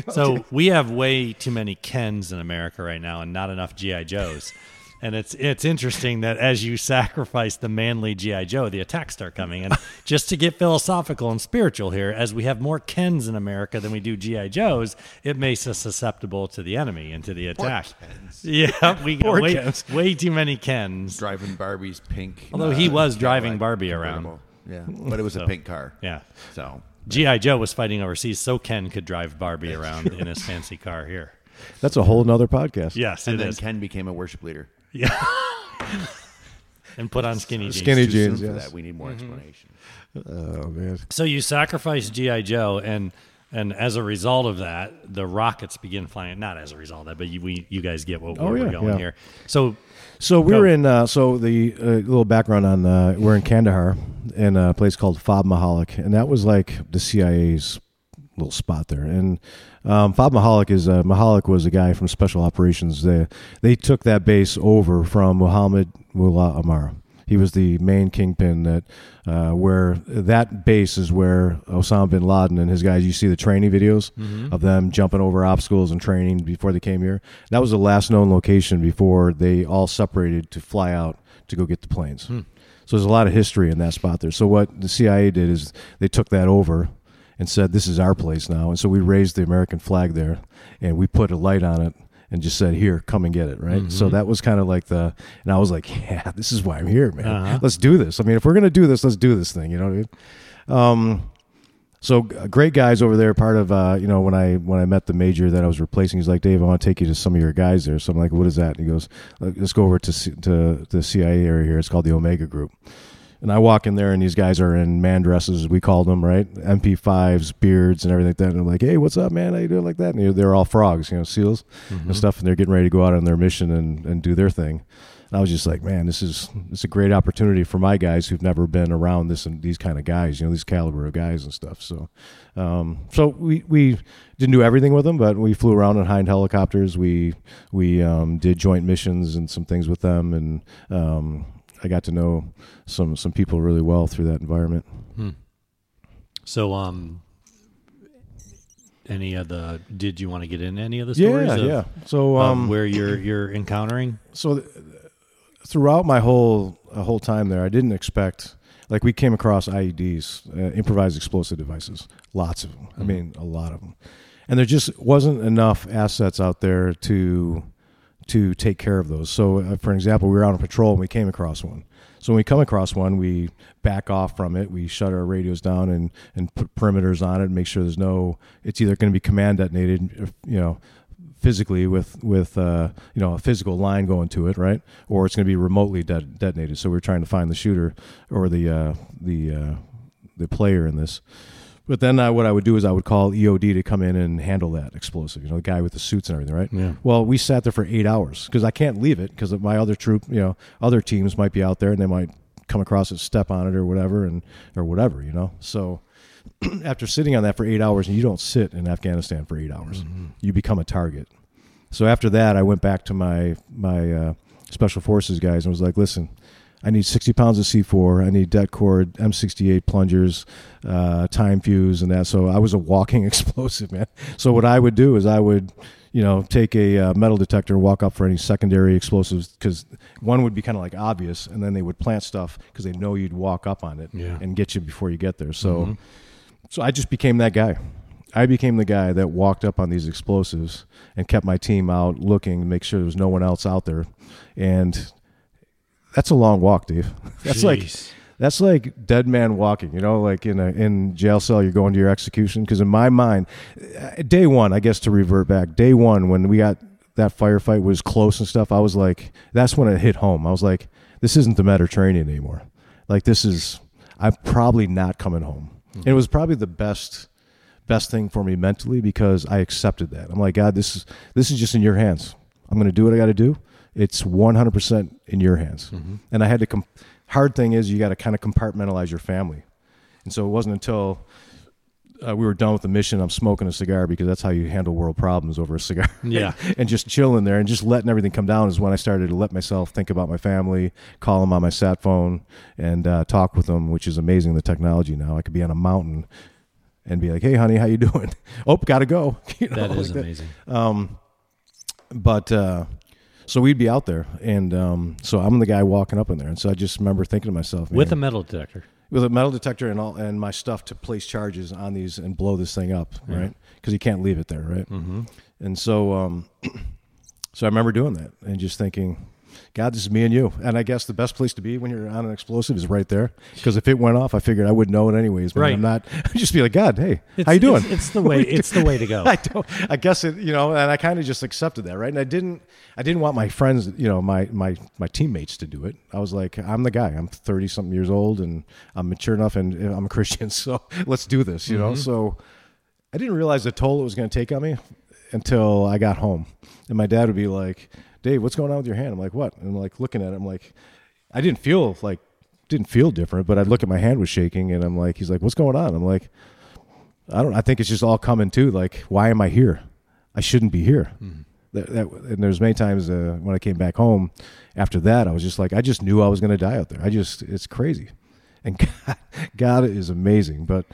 So we have way too many Kens in America right now and not enough G.I. Joes. And it's interesting that as you sacrifice the manly G.I. Joe, the attacks start coming. And just to get philosophical and spiritual here, as we have more Kens in America than we do G.I. Joes, it makes us susceptible to the enemy and to the attack. Poor Kens. Yeah, we got way too many Kens. Driving Barbie's pink. Although he was driving Barbie around. Yeah, but it was a pink car. Yeah. So G.I. Joe was fighting overseas so Ken could drive Barbie around in his fancy car here. That's a whole nother podcast. Yes, and then Ken became a worship leader. Yeah, and put on skinny jeans. Skinny jeans, yes. For that. We need more explanation. Oh man! So you sacrifice G.I. Joe, and as a result of that, the rockets begin flying. Not as a result of that, but you guys get what we're going here. So we're in. So the little background on we're in Kandahar in a place called Fob Mahalik, and that was like the CIA's little spot there. And Fob Mahalik was a guy from Special Operations. They took that base over from Muhammad Mullah Amara. He was the main kingpin where that base is where Osama bin Laden and his guys, you see the training videos of them jumping over obstacles and training before they came here. That was the last known location before they all separated to fly out to go get the planes. So there's a lot of history in that spot there. So what the CIA did is they took that over and said, this is our place now. And so we raised the American flag there, and we put a light on it and just said, here, come and get it, right? So that was kind of like and I was like, yeah, this is why I'm here, man. Let's do this. I mean, if we're going to do this, let's do this thing, you know what I mean? So great guys over there, part of, when I met the major that I was replacing, he's like, Dave, I want to take you to some of your guys there. So I'm like, what is that? And he goes, let's go over to the CIA area here. It's called the Omega Group. And I walk in there, and these guys are in man dresses, we called them, right? MP5s, beards, and everything like that. And I'm like, hey, what's up, man? How you doing like that? And they're all frogs, SEALs and stuff, and they're getting ready to go out on their mission and do their thing. And I was just like, man, this is a great opportunity for my guys who've never been around this and these kind of guys, these caliber of guys and stuff. So we didn't do everything with them, but we flew around in hind helicopters. We did joint missions and some things with them, and I got to know some people really well through that environment. So, did you want to get into any of the stories? Yeah. So, where you're encountering? So throughout my whole time there, I didn't expect, like, we came across IEDs, improvised explosive devices, lots of them. I mean, a lot of them. And there just wasn't enough assets out there to take care of those. So for example, we were out on patrol and we came across one. So when we come across one, we back off from it. We shut our radios down and put perimeters on it and make sure it's either going to be command detonated, physically with a physical line going to it, right? Or it's going to be remotely detonated. So we're trying to find the shooter or the player in this. But then what I would do is I would call EOD to come in and handle that explosive, the guy with the suits and everything, right? Yeah. Well, we sat there for 8 hours because I can't leave it because my other troop, other teams might be out there and they might come across it, step on it or whatever. So after sitting on that for 8 hours, and you don't sit in Afghanistan for 8 hours, you become a target. So after that, I went back to my special forces guys and was like, listen, I need 60 pounds of C4. I need det cord, M68 plungers, time fuse, and that. So I was a walking explosive, man. So what I would do is I would, take a metal detector, walk up for any secondary explosives, because one would be kind of like obvious, and then they would plant stuff because they know you'd walk up on it and get you before you get there. So, so I just became that guy. I became the guy that walked up on these explosives and kept my team out looking to make sure there was no one else out there, and that's a long walk, Dave. That's like dead man walking, like in jail cell, you're going to your execution. Because in my mind, day one, I guess to revert back, day one when we got that firefight was close and stuff, I was like, that's when it hit home. I was like, this isn't the Mediterranean anymore. Like I'm probably not coming home. And it was probably the best thing for me mentally because I accepted that. I'm like, God, this is just in your hands. I'm going to do what I got to do. It's 100% in your hands. And I had to hard thing is you got to kind of compartmentalize your family. And so it wasn't until we were done with the mission, I'm smoking a cigar, because that's how you handle world problems, over a cigar. Yeah. And just chilling there and just letting everything come down is when I started to let myself think about my family, call them on my sat phone, and talk with them, which is amazing, the technology now. I could be on a mountain and be like, hey, honey, how you doing? Oh, got to go. You know, that is like amazing. That. So we'd be out there, and so I'm the guy walking up in there. And so I just remember thinking to myself, man, with a metal detector. With a metal detector and all, and my stuff to place charges on these and blow this thing up, right? Because you can't leave it there, right? Mm-hmm. And so, so I remember doing that and just thinking, God, this is me and you. And I guess the best place to be when you're on an explosive is right there, because if it went off, I figured I would know it anyways. But right. I'd just be like, God, hey, how you doing? It's the way. It's the way to go. I guess it. You know, and I kind of just accepted that, right? And I didn't want my friends, you know, my teammates to do it. I was like, I'm the guy. I'm 30-something years old, and I'm mature enough, and I'm a Christian, so let's do this, you know? So I didn't realize the toll it was going to take on me until I got home. And my dad would be like, Dave, what's going on with your hand? I'm like, what? And I'm like looking at it. I'm like, I didn't feel different, but I'd look at my hand was shaking, and I'm like, he's like, what's going on? I'm like, I think it's just all coming to, like, why am I here? I shouldn't be here. Mm-hmm. And there's many times when I came back home after that, I was just like, I just knew I was going to die out there. It's crazy. And God is amazing. But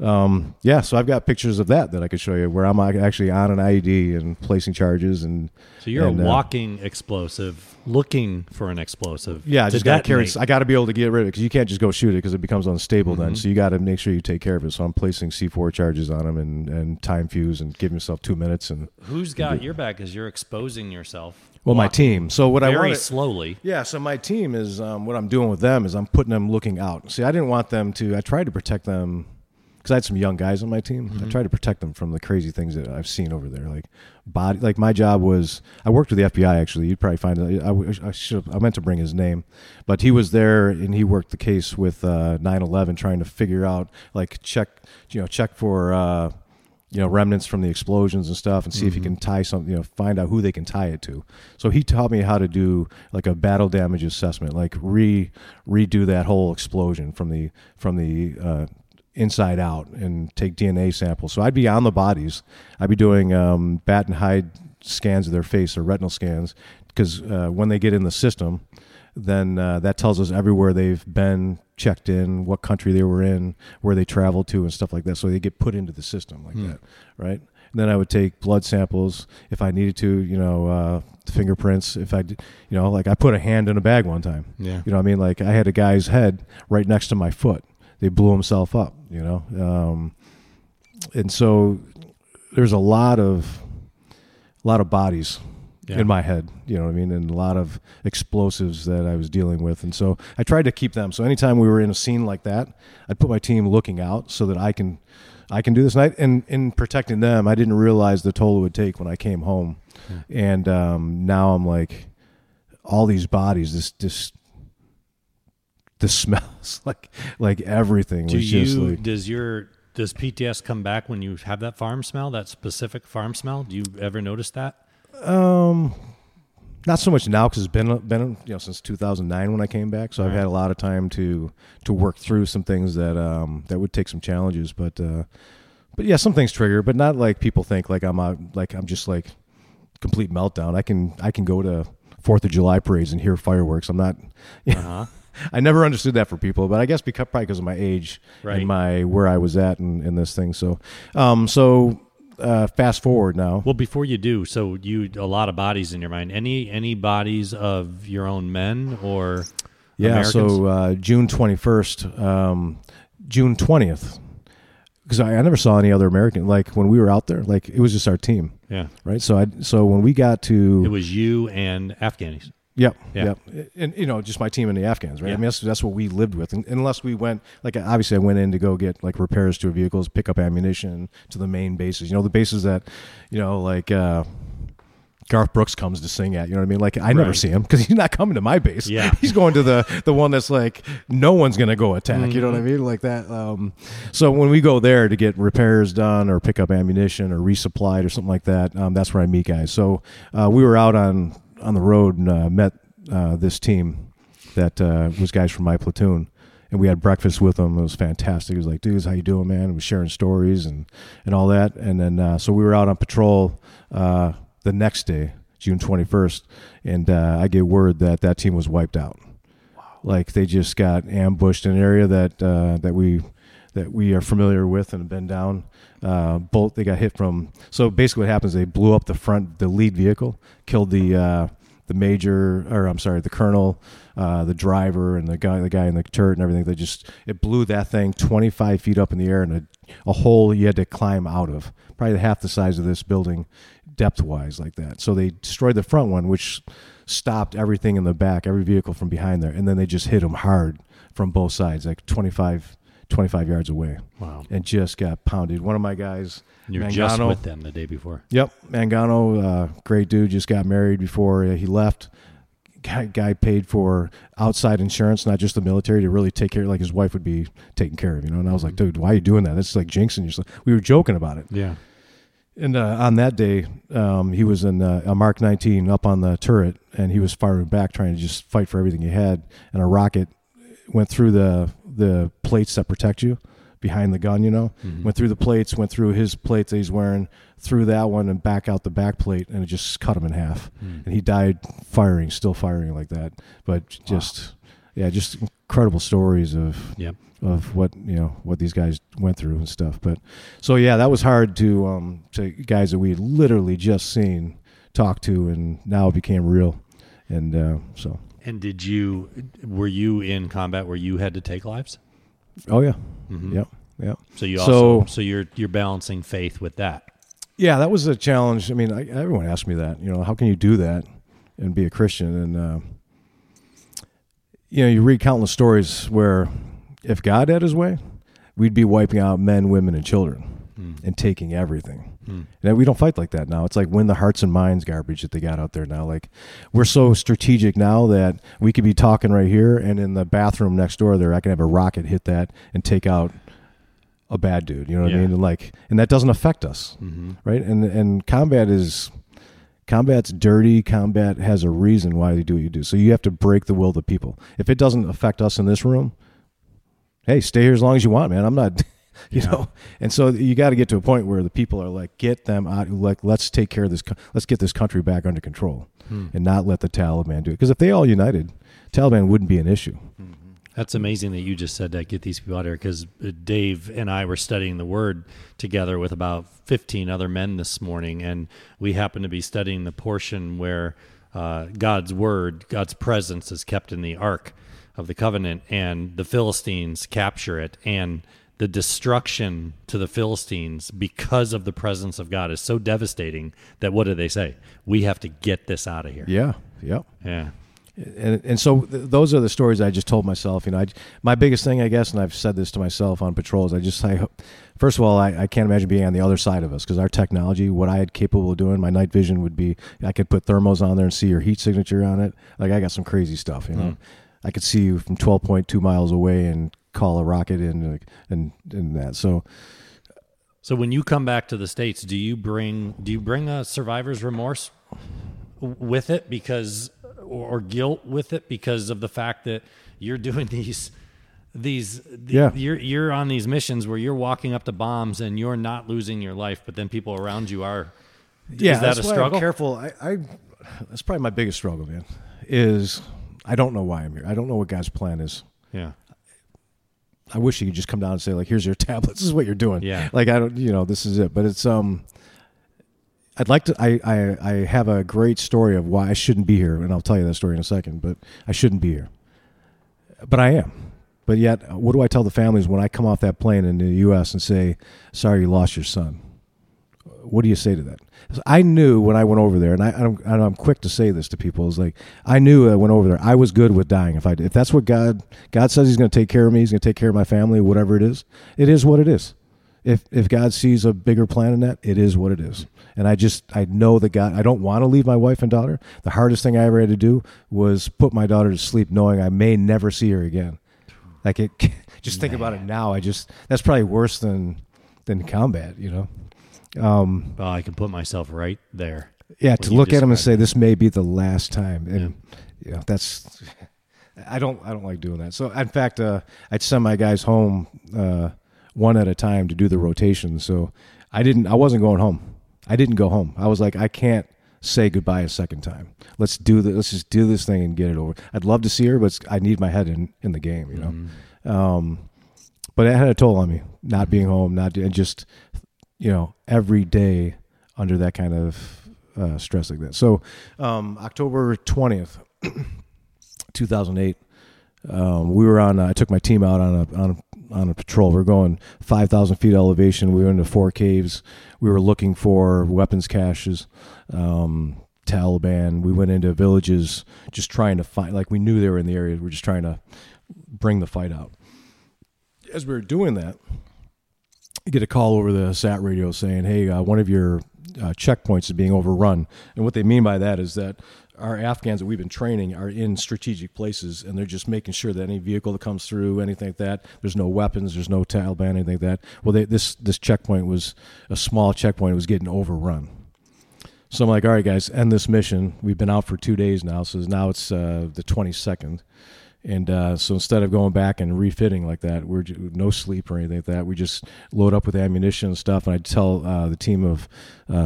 yeah, so I've got pictures of that I could show you, where I'm actually on an IED and placing charges. And so you're a walking explosive, looking for an explosive. Yeah, I just got to carry. I got to be able to get rid of it, because you can't just go shoot it, because it becomes unstable then. So you got to make sure you take care of it. So I'm placing C4 charges on him and time fuse and give myself 2 minutes. And who's got your back as you're exposing yourself? Well, my team. So what I want very slowly. Yeah. So my team is what I'm doing with them is I'm putting them looking out. See, I didn't want them to. I tried to protect them, because I had some young guys on my team. Mm-hmm. I tried to protect them from the crazy things that I've seen over there, like my job was, I worked with the FBI, actually. You'd probably find it. I meant to bring his name, but he was there, and he worked the case with 9/11, trying to figure out, like, check for remnants from the explosions and stuff, and see if you can tie something, find out who they can tie it to. So he taught me how to do, like, a battle damage assessment, like redo that whole explosion from the inside out, and take DNA samples. So I'd be on the bodies. I'd be doing bat and hide scans of their face, or retinal scans, because when they get in the system, then that tells us everywhere they've been checked in, what country they were in, where they traveled to, and stuff like that. So they get put into the system like that, right? And then I would take blood samples if I needed to, fingerprints. If I did, I put a hand in a bag one time. Yeah. You know what I mean? Like, I had a guy's head right next to my foot. They blew himself up, and so there's a lot of bodies in my head, you know what I mean, and a lot of explosives that I was dealing with, and so I tried to keep them. So anytime we were in a scene like that, I'd put my team looking out so that I can do this night. And in protecting them, I didn't realize the toll it would take when I came home, and now I'm like, all these bodies, this. The smells, like everything. Does PTS come back when you have that farm smell, that specific farm smell? Do you ever notice that? Not so much now, because it's been since 2009 when I came back, so I've had a lot of time to work through some things that would take some challenges, but yeah, some things trigger, but not like people think. Like I'm just like complete meltdown. I can go to 4th of July parades and hear fireworks. I'm not. I never understood that for people, but I guess probably because of my age and where I was at in this thing. So, fast forward now. Well, before you do, so a lot of bodies in your mind. Any bodies of your own men or Americans? So June 20th, because I never saw any other American. Like, when we were out there, like, it was just our team. Yeah. Right. So when we got to, it was you and Afghanis. Yep. And, just my team and the Afghans, right? Yeah. I mean, that's what we lived with. And unless we went, like, obviously I went in to go get, like, repairs to vehicles, pick up ammunition to the main bases. The bases that, like Garth Brooks comes to sing at, you know what I mean? Like, I never see him, because he's not coming to my base. Yeah. He's going to the one that's, like, no one's going to go attack, you know what I mean? Like that. So when we go there to get repairs done or pick up ammunition or resupplied or something like that, that's where I meet guys. So we were out on the road and met this team that was guys from my platoon. And we had breakfast with him. It was fantastic. He was like, dudes, how you doing, man? And we're sharing stories and all that. And then so we were out on patrol the next day, June 21st, and I get word that that team was wiped out. Wow. Like they just got ambushed in an area that that we are familiar with and have been down. They got hit from. So basically, what happens? They blew up the lead vehicle, killed the colonel, the driver, and the guy in the turret and everything. It blew that thing 25 feet up in the air in a hole you had to climb out of, probably half the size of this building, depth-wise like that. So they destroyed the front one, which stopped everything in the back, every vehicle from behind there, and then they just hit them hard from both sides, like 25 yards away. Wow. And just got pounded. One of my guys, you were just with them the day before. Yep. Mangano, great dude, just got married before he left. Guy paid for outside insurance, not just the military, to really take care of, like his wife would be taken care of, you know? And I was like, dude, why are you doing that? That's like jinxing yourself. We were joking about it. Yeah. And on that day, he was in a Mark 19 up on the turret, and he was firing back, trying to just fight for everything he had. And a rocket went through the plates that protect you behind the gun, you know, went through the plates, went through his plate that he's wearing, through that one and back out the back plate, and it just cut him in half. And he died firing, still firing like that. But just, just incredible stories of what, you know, what these guys went through and stuff. But so, yeah, that was hard to guys that we had literally just seen, talked to, and now it became real. And so. And were you in combat where you had to take lives? Oh yeah. Mm-hmm. Yep. So you also, you're balancing faith with that. Yeah, that was a challenge. I mean, everyone asked me that, you know, how can you do that and be a Christian? And, you know, you read countless stories where if God had his way, we'd be wiping out men, women, and children and taking everything. And we don't fight like that now. It's like win the hearts and minds garbage that they got out there now. Like we're so strategic now that we could be talking right here, and in the bathroom next door there, I can have a rocket hit that and take out a bad dude. You know what I mean? And like, and that doesn't affect us, right? And combat's dirty. Combat has a reason why they do what you do. So you have to break the will of the people. If it doesn't affect us in this room, hey, stay here as long as you want, man. I'm not, you know. And so you got to get to a point where the people are like, get them out. Like, let's take care of this. Let's get this country back under control and not let the Taliban do it. Because if they all united, Taliban wouldn't be an issue. That's amazing that you just said that, get these people out here, because Dave and I were studying the Word together with about 15 other men this morning, and we happened to be studying the portion where God's Word, God's presence is kept in the Ark of the Covenant, and the Philistines capture it, and the destruction to the Philistines because of the presence of God is so devastating that what do they say? We have to get this out of here. Yeah. And so those are the stories I just told myself. You know, my biggest thing, I guess, and I've said this to myself on patrols, first of all, I can't imagine being on the other side of us, because our technology, what I had capable of doing, my night vision would be, I could put thermos on there and see your heat signature on it. Like, I got some crazy stuff, you know. I could see you from 12.2 miles away and call a rocket in and that. So when you come back to the States, do you bring a survivor's remorse with it, because... or guilt with it, because of the fact that you're doing you're on these missions where you're walking up to bombs and you're not losing your life, but then people around you are. Yeah, is that a struggle? I'm careful. That's probably my biggest struggle, man. Is I don't know why I'm here. I don't know what God's plan is. Yeah. I wish he could just come down and say, like, here's your tablets. This is what you're doing. Yeah. Like, I don't, you know, this is it. But it's I'd like to. I have a great story of why I shouldn't be here, and I'll tell you that story in a second. But I shouldn't be here, but I am. But yet, what do I tell the families when I come off that plane in the U.S. and say, "Sorry, you lost your son"? What do you say to that? I knew when I went over there, and I'm quick to say this to people. Is like, I knew I went over there. I was good with dying if I did. If that's what God says, He's going to take care of me. He's going to take care of my family. Whatever it is what it is. If God sees a bigger plan in that, it is what it is. And I know that God, I don't want to leave my wife and daughter. The hardest thing I ever had to do was put my daughter to sleep knowing I may never see her again. Like, it, just think about it now. That's probably worse than combat, you know? Well, I can put myself right there. Yeah. To look at him and say, this may be the last time. And, you know, that's, I don't like doing that. So in fact, I'd send my guys home one at a time to do the rotation. So I wasn't going home. I didn't go home. I was like, I can't say goodbye a second time. Let's just do this thing and get it over. I'd love to see her, but I need my head in the game, you know? Mm-hmm. But it had a toll on me, not being home, and just, you know, every day under that kind of stress like that. So October 20th, 2008, we were on, I took my team out on a patrol. We're going 5,000 feet elevation. We were into four caves. We were looking for weapons caches, Taliban. We went into villages just trying to find, like we knew they were in the area. We're just trying to bring the fight out. As we were doing that, you get a call over the sat radio saying, hey, one of your checkpoints is being overrun. And what they mean by that is that our Afghans that we've been training are in strategic places, and they're just making sure that any vehicle that comes through, anything like that, there's no weapons, there's no Taliban, anything like that. Well, this checkpoint was a small checkpoint. It was getting overrun. So I'm like, all right, guys, end this mission. We've been out for 2 days now, so now it's the 22nd. And so instead of going back and refitting like that, we're no sleep or anything like that. We just load up with ammunition and stuff. And I'd tell the team of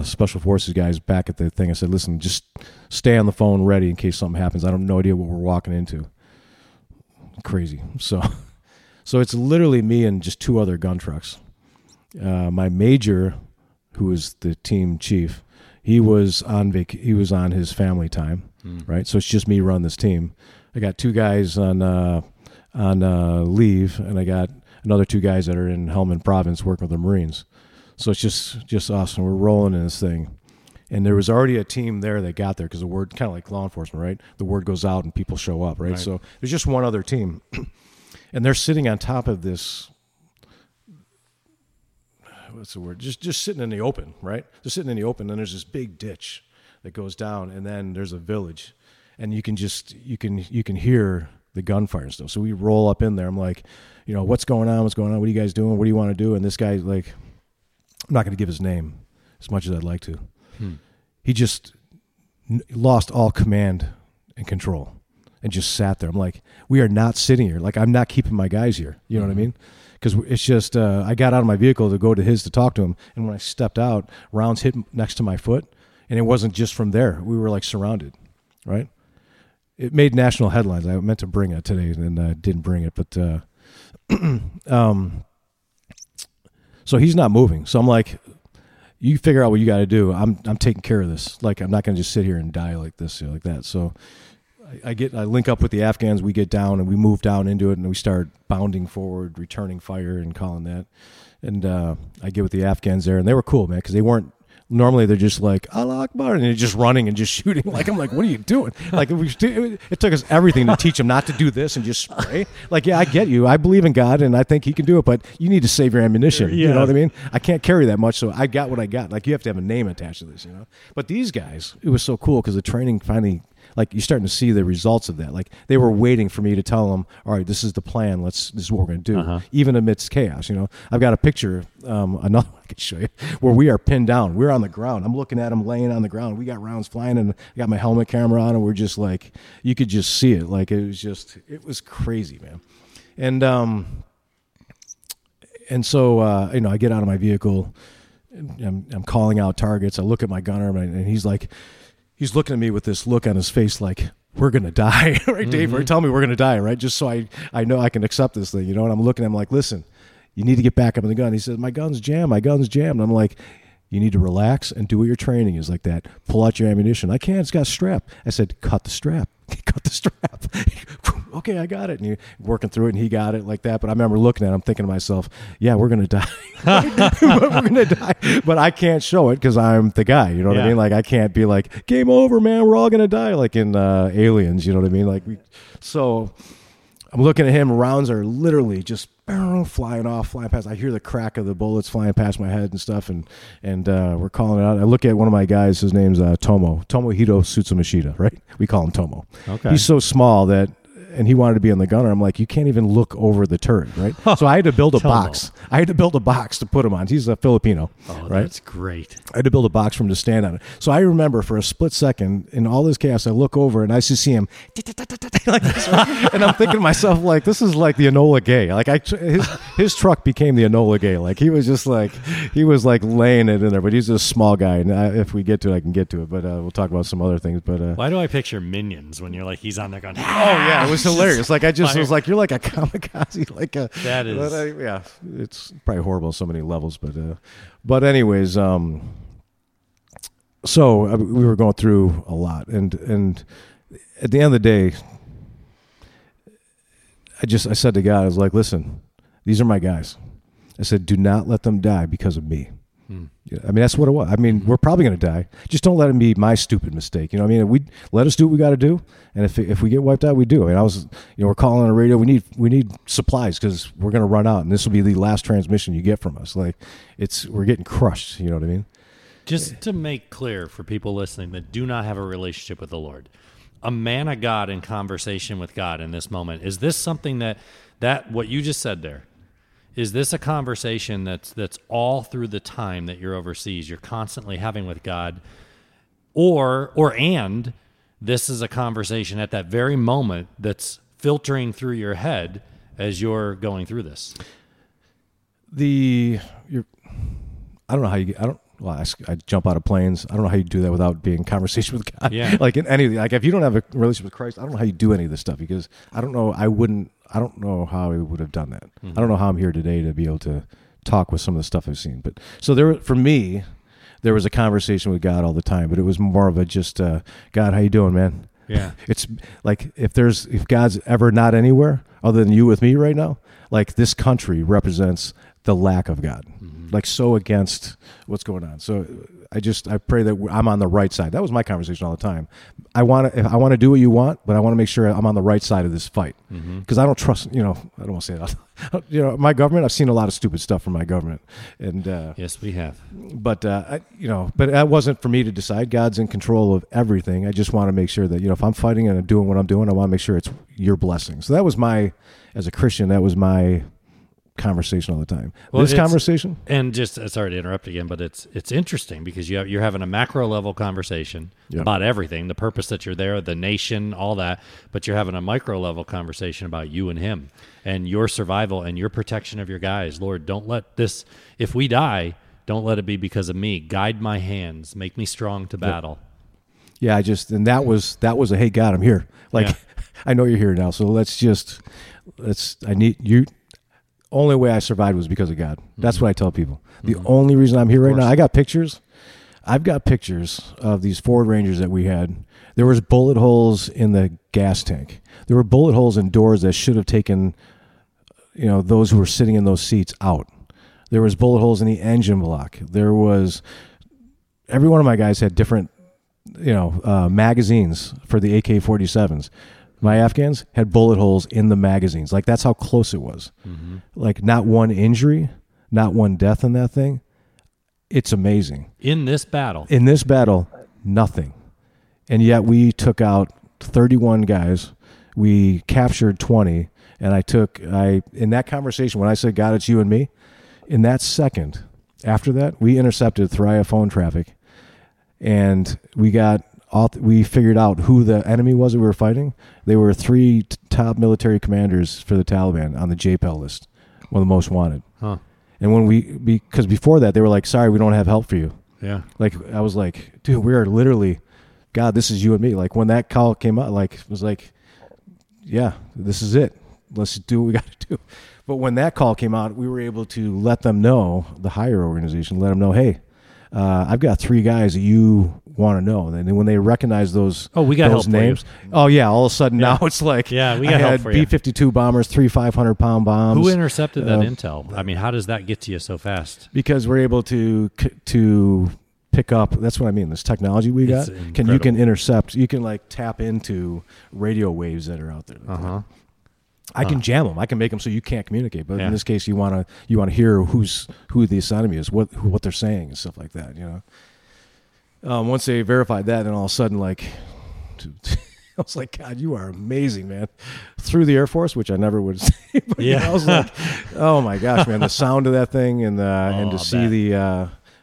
Special Forces guys back at the thing, I said, listen, just stay on the phone ready in case something happens. I have no idea what we're walking into. Crazy. So it's literally me and just two other gun trucks. My major, who was the team chief, he was on his family time, right? So it's just me running this team. I got two guys on leave, and I got another two guys that are in Helmand Province working with the Marines. So it's just us, and we're rolling in this thing. And there was already a team there that got there because the word, kind of like law enforcement, right? The word goes out and people show up, right? So there's just one other team, and they're sitting on top of this. What's the word? Just sitting in the open, right? They're sitting in the open, and there's this big ditch that goes down, and then there's a village. And you can hear the gunfire and stuff. So we roll up in there. I'm like, you know, what's going on? What's going on? What are you guys doing? What do you want to do? And this guy, like, I'm not going to give his name as much as I'd like to. He just lost all command and control and just sat there. I'm like, we are not sitting here. Like, I'm not keeping my guys here. You know what I mean? Because it's just, I got out of my vehicle to go to his to talk to him. And when I stepped out, rounds hit next to my foot. And it wasn't just from there. We were, like, surrounded, right? It made national headlines. I meant to bring it today and I didn't bring it, but, so he's not moving. So I'm like, you figure out what you got to do. I'm taking care of this. Like, I'm not going to just sit here and die like this, you know, like that. So I link up with the Afghans, we get down and we move down into it and we start bounding forward, returning fire and calling that. And, I get with the Afghans there and they were cool, man. Cause they weren't, normally they're just like Allah Akbar and they're just running and just shooting. Like I'm like, what are you doing? Like it took us everything to teach them not to do this and just spray. Like yeah, I get you. I believe in God and I think He can do it, but you need to save your ammunition. Yeah. You know what I mean? I can't carry that much, so I got what I got. Like you have to have a name attached to this, you know. But these guys, it was so cool because the training finally, like you're starting to see the results of that. Like they were waiting for me to tell them, all right, this is the plan. This is what we're going to do, even amidst chaos. You know, I've got a picture, another one I can show you, where we are pinned down. We're on the ground. I'm looking at them laying on the ground. We got rounds flying, and I got my helmet camera on, and we're just like, you could just see it. Like it was crazy, man. And so you know, I get out of my vehicle. I'm calling out targets. I look at my gunner, and he's like. He's looking at me with this look on his face like, we're going to die, right, Dave? Mm-hmm. Right? Tell me we're going to die, right? Just so I know I can accept this thing, you know? And I'm looking at him like, listen, you need to get back up in the gun. He says, my gun's jammed. And I'm like, you need to relax and do what your training is like that. Pull out your ammunition. I can't. It's got a strap. I said, cut the strap. Okay, I got it. And you're working through it, and he got it like that. But I remember looking at him, thinking to myself, yeah, we're going to die. But I can't show it because I'm the guy. You know what I mean? Like, I can't be like, game over, man. We're all going to die, like in Aliens. You know what I mean? Like, so I'm looking at him. Rounds are literally just flying past. I hear the crack of the bullets flying past my head and stuff, and we're calling it out. I look at one of my guys. His name's Tomohito Tsutsumashida, right? We call him Tomo. Okay. He's so small that and he wanted to be in the gunner. I'm like, you can't even look over the turret, right? So I had to build a box. I had to build a box to put him on. He's a Filipino, right? That's great. I had to build a box for him to stand on it. So I remember for a split second in all this chaos, I look over and I just see him like this, right? And I'm thinking to myself, like, this is like the Enola Gay. Like his truck became the Enola Gay. Like he was like laying it in there, but he's a small guy. And if we get to it, I can get to it. But we'll talk about some other things. But why do I picture Minions when you're like, he's on there going, it was hilarious. Like I just was like, you're like a kamikaze, like a that is, but yeah. It's probably horrible on so many levels, but anyways, so we were going through a lot, and at the end of the day, I said to God, I was like, listen, these are my guys. I said, do not let them die because of me. I mean, that's what it was. I mean, we're probably going to die. Just don't let it be my stupid mistake. You know what I mean? We let us do what we got to do, and if we get wiped out, we do. I mean, we're calling on the radio. We need supplies because we're going to run out, and this will be the last transmission you get from us. Like, we're getting crushed. You know what I mean? Just to make clear for people listening that do not have a relationship with the Lord, a man of God in conversation with God in this moment, is this something that what you just said there? Is this a conversation that's all through the time that you're overseas, you're constantly having with God, and this is a conversation at that very moment that's filtering through your head as you're going through this? I don't know how you get, I jump out of planes. I don't know how you do that without being in conversation with God. Yeah. Like in anything, like if you don't have a relationship with Christ, I don't know how you do any of this stuff because I don't know how I would have done that. Mm-hmm. I don't know how I'm here today to be able to talk with some of the stuff I've seen. But so for me, there was a conversation with God all the time, but it was more of a just, God, how you doing, man? Yeah. It's like if God's ever not anywhere other than you with me right now, like this country represents the lack of God, mm-hmm. like so against what's going on. So I pray that I'm on the right side. That was my conversation all the time. I want to do what you want, but I want to make sure I'm on the right side of this fight because mm-hmm. I don't trust, I don't want to say that. My government, I've seen a lot of stupid stuff from my government. And yes, we have. But, but that wasn't for me to decide. God's in control of everything. I just want to make sure that, if I'm fighting and I'm doing what I'm doing, I want to make sure it's your blessing. So that was as a Christian, that was my conversation all the time. Well, this conversation, and just sorry to interrupt again, but it's interesting because you're having a macro level conversation about everything, the purpose that you're there, the nation, all that, but you're having a micro level conversation about you and him and your survival and your protection of your guys. Lord, don't let this, if we die, don't let it be because of me. Guide my hands, make me strong to battle. Yeah, and that was a, hey God, I'm here. Like I know you're here now, so I need you. Only way I survived was because of God. That's what I tell people. The only reason I'm here right now, I've got pictures of these Ford Rangers that we had. There was bullet holes in the gas tank. There were bullet holes in doors that should have taken, those who were sitting in those seats out. There was bullet holes in the engine block. There was, every one of my guys had different, magazines for the AK-47s. My Afghans had bullet holes in the magazines. Like, that's how close it was. Mm-hmm. Like, not one injury, not one death in that thing. It's amazing. In this battle, nothing. And yet we took out 31 guys. We captured 20. And in that conversation, when I said, God, it's you and me, in that second, after that, we intercepted Thuraya phone traffic. And we got... we figured out who the enemy was that we were fighting. They were three top military commanders for the Taliban on the J-PAL list, one of the most wanted. Huh. And because before that, they were like, sorry, we don't have help for you. Yeah. Like, I was like, dude, we are literally, God, this is you and me. Like, when that call came out, like, it was like, yeah, this is it. Let's do what we got to do. But when that call came out, we were able to let them know, the higher organization, let them know, hey, I've got three guys that you want to know. And then when they recognize those names, all of a sudden now it's like, we got help for you. B-52 bombers, three 500-pound bombs. Who intercepted that intel? I mean, how does that get to you so fast? Because we're able to pick up, that's what I mean, this technology we got. You can intercept, you can like tap into radio waves that are out there. Uh-huh. I can jam them. I can make them so you can't communicate. But in this case, you want to hear who the enemy is, what they're saying, and stuff like that. Once they verified that, then all of a sudden, like I was like, God, you are amazing, man. Through the Air Force, which I never would see. But yeah. You know, I was like, oh my gosh, man, the sound of that thing and to see the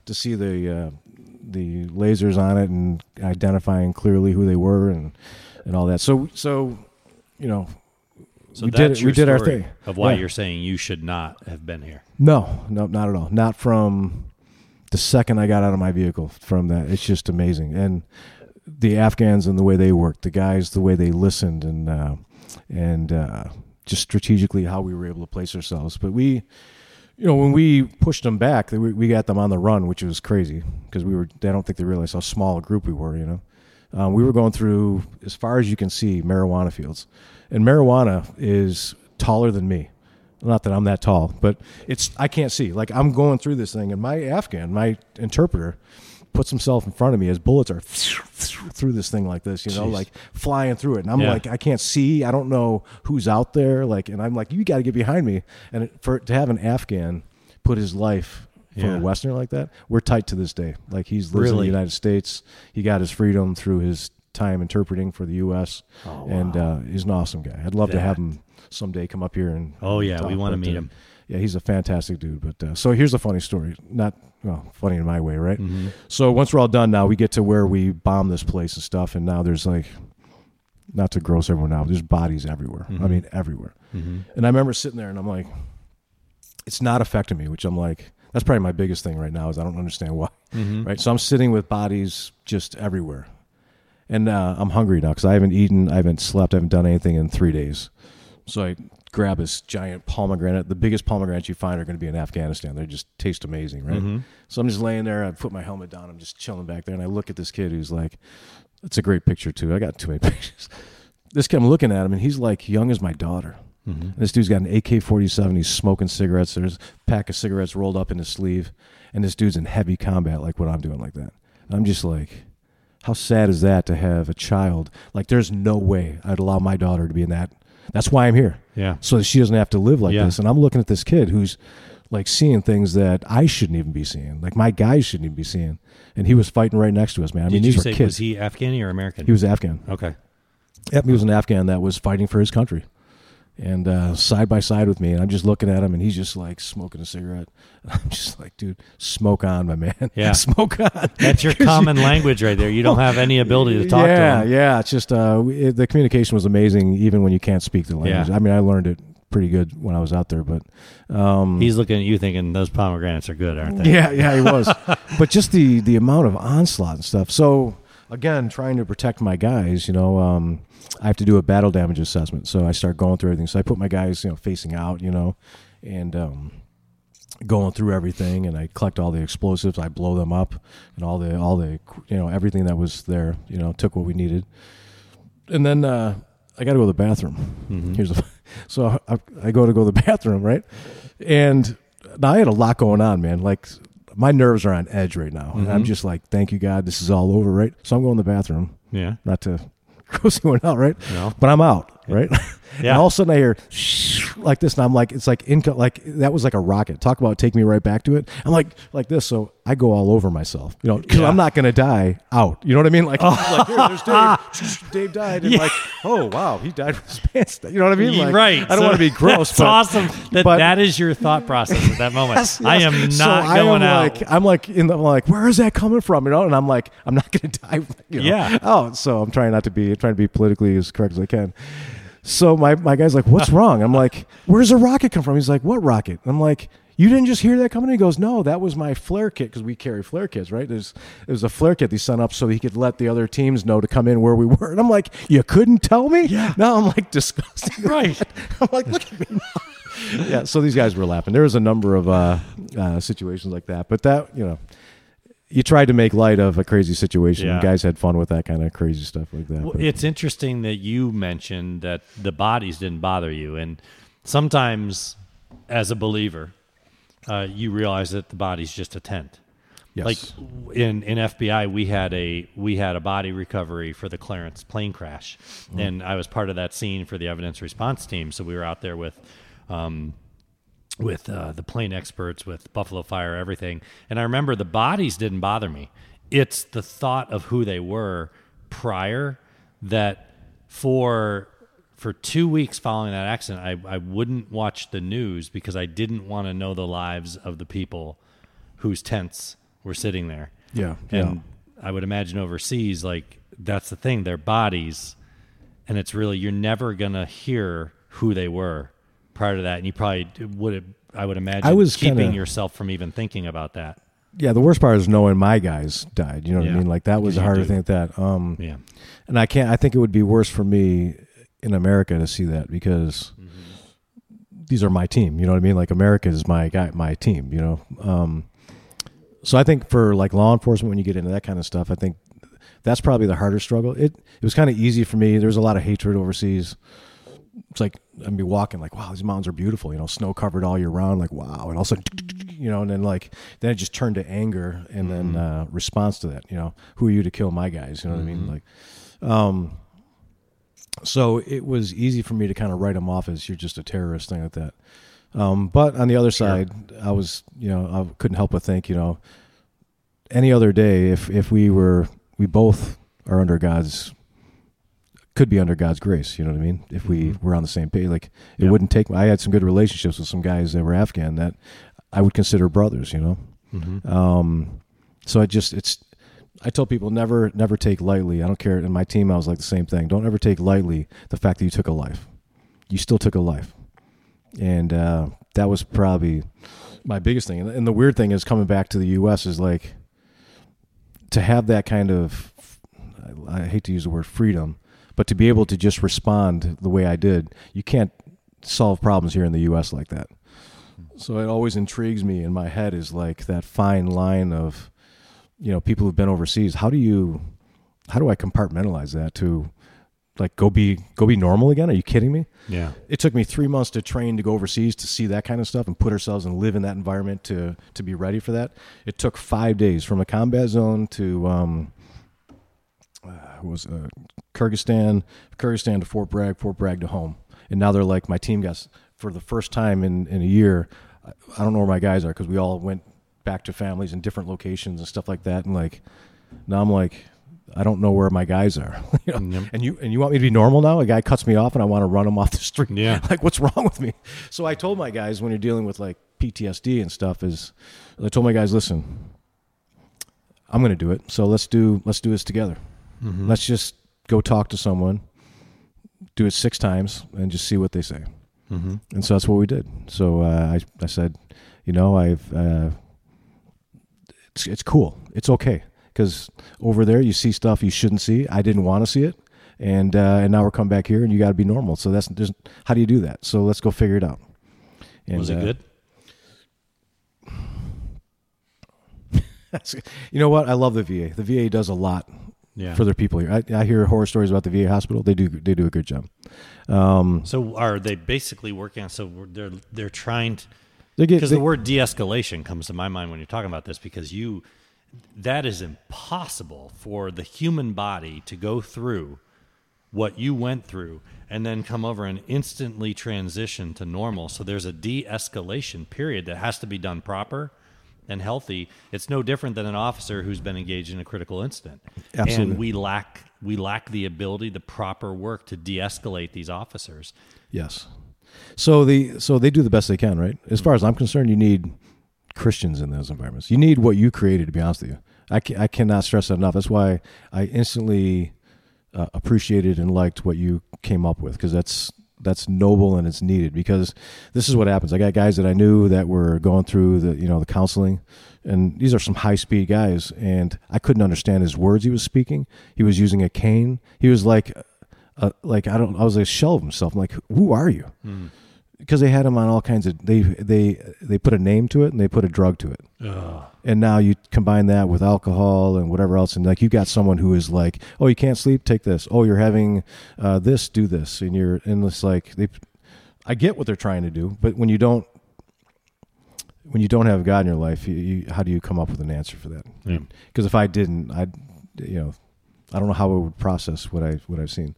lasers on it and identifying clearly who they were and all that. So we did our thing. Of why you're saying you should not have been here. No, not at all. Not from the second I got out of my vehicle from that. It's just amazing. And the Afghans and the way they worked, the guys, the way they listened and just strategically how we were able to place ourselves. But we, you know, when we pushed them back, we got them on the run, which was crazy because I don't think they realized how small a group we were, you know. We were going through, as far as you can see, marijuana fields. And marijuana is taller than me. Not that I'm that tall, but I can't see. Like, I'm going through this thing, and my interpreter, puts himself in front of me as bullets are through this thing like this, you know, like flying through it. And I'm like, I can't see. I don't know who's out there. Like, and I'm like, you got to get behind me. And to have an Afghan put his life for a Westerner like that, we're tight to this day. Like, he's lives in the United States. He got his freedom through his time interpreting for the U.S. Oh, wow. And he's an awesome guy. I'd love to have him someday come up here and we want to meet him. Yeah, he's a fantastic dude. But so here's a funny story. Funny in my way, right? Mm-hmm. So once we're all done now, we get to where we bomb this place and stuff. And now there's like, not to gross everyone out, there's bodies everywhere. Mm-hmm. I mean, everywhere. Mm-hmm. And I remember sitting there and I'm like, it's not affecting me, which I'm like, that's probably my biggest thing right now is I don't understand why. Mm-hmm. Right? So I'm sitting with bodies just everywhere. And I'm hungry now because I haven't eaten, I haven't slept, I haven't done anything in 3 days. So I grab this giant pomegranate. The biggest pomegranates you find are going to be in Afghanistan. They just taste amazing, right? Mm-hmm. So I'm just laying there. I put my helmet down. I'm just chilling back there. And I look at this kid who's like, that's a great picture, too. I got too many pictures. This kid, I'm looking at him, and he's like young as my daughter. Mm-hmm. This dude's got an AK-47. He's smoking cigarettes. There's a pack of cigarettes rolled up in his sleeve. And this dude's in heavy combat like what I'm doing like that. And I'm just like, how sad is that to have a child? Like, there's no way I'd allow my daughter to be in that. That's why I'm here. Yeah. So that she doesn't have to live like this. And I'm looking at this kid who's like seeing things that I shouldn't even be seeing. Like my guys shouldn't even be seeing. And he was fighting right next to us, man. I mean, these were kids. Was he Afghani or American? He was Afghan. Okay. Yep. He was an Afghan that was fighting for his country. And side by side with me. And I'm just looking at him and he's just like smoking a cigarette. And I'm just like, dude, smoke on, my man. Yeah. Smoke on. That's your common language right there. You don't have any ability to talk to him. Yeah. It's just the communication was amazing even when you can't speak the language. Yeah. I mean, I learned it pretty good when I was out there, but he's looking at you thinking those pomegranates are good, aren't they? Yeah, he was. But just the amount of onslaught and stuff. So again, trying to protect my guys, you know, I have to do a battle damage assessment. So I start going through everything. So I put my guys, you know, facing out, you know, and going through everything. And I collect all the explosives. I blow them up and all the, you know, everything that was there, you know, took what we needed. And then I got to go to the bathroom. Mm-hmm. So I go to the bathroom, right? And now I had a lot going on, man. Like, my nerves are on edge right now. Mm-hmm. And I'm just like, thank you, God, this is all over, right? So I'm going to the bathroom. Yeah. Not to gross anyone out, right? No. But I'm out, right? Yeah. And all of a sudden I hear like this, and I'm like, it's like, like that was like a rocket. Talk about take me right back to it. I'm like this. So I go all over myself, you know, because I'm not going to die out. You know what I mean? Like, like here, there's Dave. Dave died. And like, oh, wow, he died with his pants. You know what I mean? Like, right. I don't want to be gross. That's awesome. That is your thought process at that moment. Yes. I am not going out. Like, I'm like, where is that coming from? You know? And I'm like, I'm not going to die. You know, out. So I'm trying to be politically as correct as I can. So my guy's like, what's wrong? I'm like, where's the rocket come from? He's like, what rocket? I'm like, you didn't just hear that coming? He goes, no, that was my flare kit, because we carry flare kits, right? There's a flare kit they sent up so he could let the other teams know to come in where we were. And I'm like, you couldn't tell me? Yeah. Now I'm like disgusted. Right. I'm like, look at me. Yeah, so these guys were laughing. There was a number of situations like that. But that, you know, you tried to make light of a crazy situation. Yeah. Guys had fun with that kind of crazy stuff like that. Well, it's interesting that you mentioned that the bodies didn't bother you. And sometimes, as a believer, you realize that the body's just a tent. Yes. Like in FBI, we had a body recovery for the Clarence plane crash. Mm-hmm. And I was part of that scene for the evidence response team. So we were out there with the plane experts, with Buffalo Fire, everything. And I remember the bodies didn't bother me. It's the thought of who they were prior that for 2 weeks following that accident, I wouldn't watch the news because I didn't want to know the lives of the people whose tents were sitting there. Yeah. And I would imagine overseas, like, that's the thing, their bodies, and it's really, you're never going to hear who they were prior to that. And you probably would, I would imagine, I was keeping yourself from even thinking about that. Yeah, the worst part is knowing my guys died. You know what I mean? Like, that was a harder thing at that. And I think it would be worse for me in America to see that because these are my team. You know what I mean? Like, America is my team, you know? So I think for, like, law enforcement, when you get into that kind of stuff, I think that's probably the harder struggle. It was kind of easy for me. There was a lot of hatred overseas. It's like, I'd be walking like, wow, these mountains are beautiful, you know, snow covered all year round. Like, wow. And also, you know, and then like, then it just turned to anger and then response to that, you know, who are you to kill my guys? You know what I mean? Like, so it was easy for me to kind of write them off as you're just a terrorist, thing like that. But on the other side, I was, you know, I couldn't help but think, you know, any other day, if we both are under God's, could be under God's grace, you know what I mean? If we were on the same page, like it wouldn't take, I had some good relationships with some guys that were Afghan that I would consider brothers, you know? So I just, I tell people never take lightly. I don't care. In my team, I was like the same thing. Don't ever take lightly the fact that you took a life. You still took a life. And that was probably my biggest thing. And the weird thing is coming back to the U.S. is like to have that kind of, I hate to use the word freedom, but to be able to just respond the way I did, you can't solve problems here in the U.S. like that. So it always intrigues me in my head is like that fine line of, you know, people who've been overseas, how do I compartmentalize that to like, go be normal again? Are you kidding me? Yeah. It took me 3 months to train to go overseas to see that kind of stuff and put ourselves and live in that environment to be ready for that. It took 5 days from a combat zone to, Kyrgyzstan to Fort Bragg to home. And now they're like, my team got, for the first time in a year, I don't know where my guys are. Cause we all went back to families in different locations and stuff like that. And like, now I'm like, I don't know where my guys are. You know? And you want me to be normal now? A guy cuts me off and I want to run him off the street. Yeah. Like, what's wrong with me? So I told my guys, when you're dealing with like PTSD and stuff, I told my guys, listen, I'm going to do it. So let's do this together. Mm-hmm. Let's just go talk to someone, do it 6 times and just see what they say. Mm-hmm. And so that's what we did. So I said, you know, it's cool. It's okay. Because over there you see stuff you shouldn't see. I didn't want to see it. And now we're coming back here and you got to be normal. So how do you do that? So let's go figure it out. And, was it good? You know what? I love the VA. The VA does a lot for their people here. I hear horror stories about the VA hospital. They do a good job. So are they basically working on, so they're trying to, because the word de-escalation comes to my mind when you're talking about this, because that is impossible for the human body to go through what you went through and then come over and instantly transition to normal. So there's a de-escalation period that has to be done proper and healthy. It's no different than an officer who's been engaged in a critical incident. Absolutely. And we lack the ability, the proper work to de-escalate these officers. Yes. So they do the best they can, right? As far as I'm concerned, you need Christians in those environments. You need what you created, to be honest with you. I cannot stress that enough. That's why I instantly appreciated and liked what you came up with, because that's noble and it's needed, because this is what happens. I got guys that I knew that were going through the counseling, and these are some high-speed guys, and I couldn't understand his words he was speaking. He was using a cane. He was I was a shell of himself. I'm like, who are you? Because they had him on all kinds of, they put a name to it and they put a drug to it. Ugh. And now you combine that with alcohol and whatever else. And like, you got someone who is like, oh, you can't sleep, take this. Oh, you're having this, do this. And you're endless. Like, I get what they're trying to do, but when you don't have God in your life, you how do you come up with an answer for that? Yeah. Cause if I didn't, I don't know how I would process what I've seen.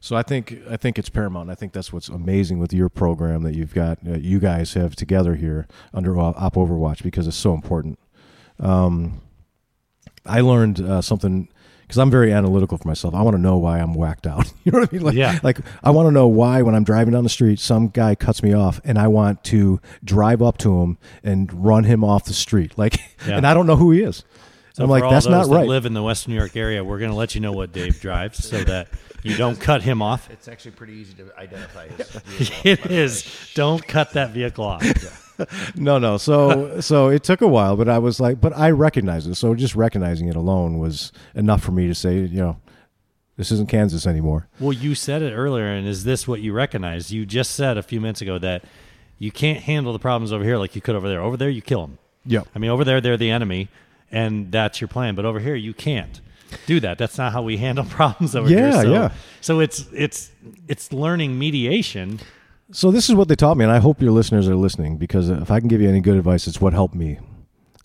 So I think it's paramount. I think that's what's amazing with your program that you've got, you guys have together here under Op Overwatch, because it's so important. I learned something, because I'm very analytical for myself. I want to know why I'm whacked out. You know what I mean? Like, yeah. Like, I want to know why when I'm driving down the street, some guy cuts me off and I want to drive up to him and run him off the street. Like, yeah. And I don't know who he is. So I'm like, that's not right. That live in the Western New York area, we're going to let you know what Dave drives so that you don't cut him off. It's actually pretty easy to identify his vehicle. It is. Don't cut that vehicle off. Yeah. No. So it took a while, but I was like, but I recognized it. So just recognizing it alone was enough for me to say, you know, this isn't Kansas anymore. Well, you said it earlier, and is this what you recognize? You just said a few minutes ago that you can't handle the problems over here like you could over there. Over there, you kill them. Yeah. I mean, over there, they're the enemy, and that's your plan. But over here, you can't do that. That's not how we handle problems over here. So. So it's learning mediation. So this is what they taught me, and I hope your listeners are listening, because if I can give you any good advice, it's what helped me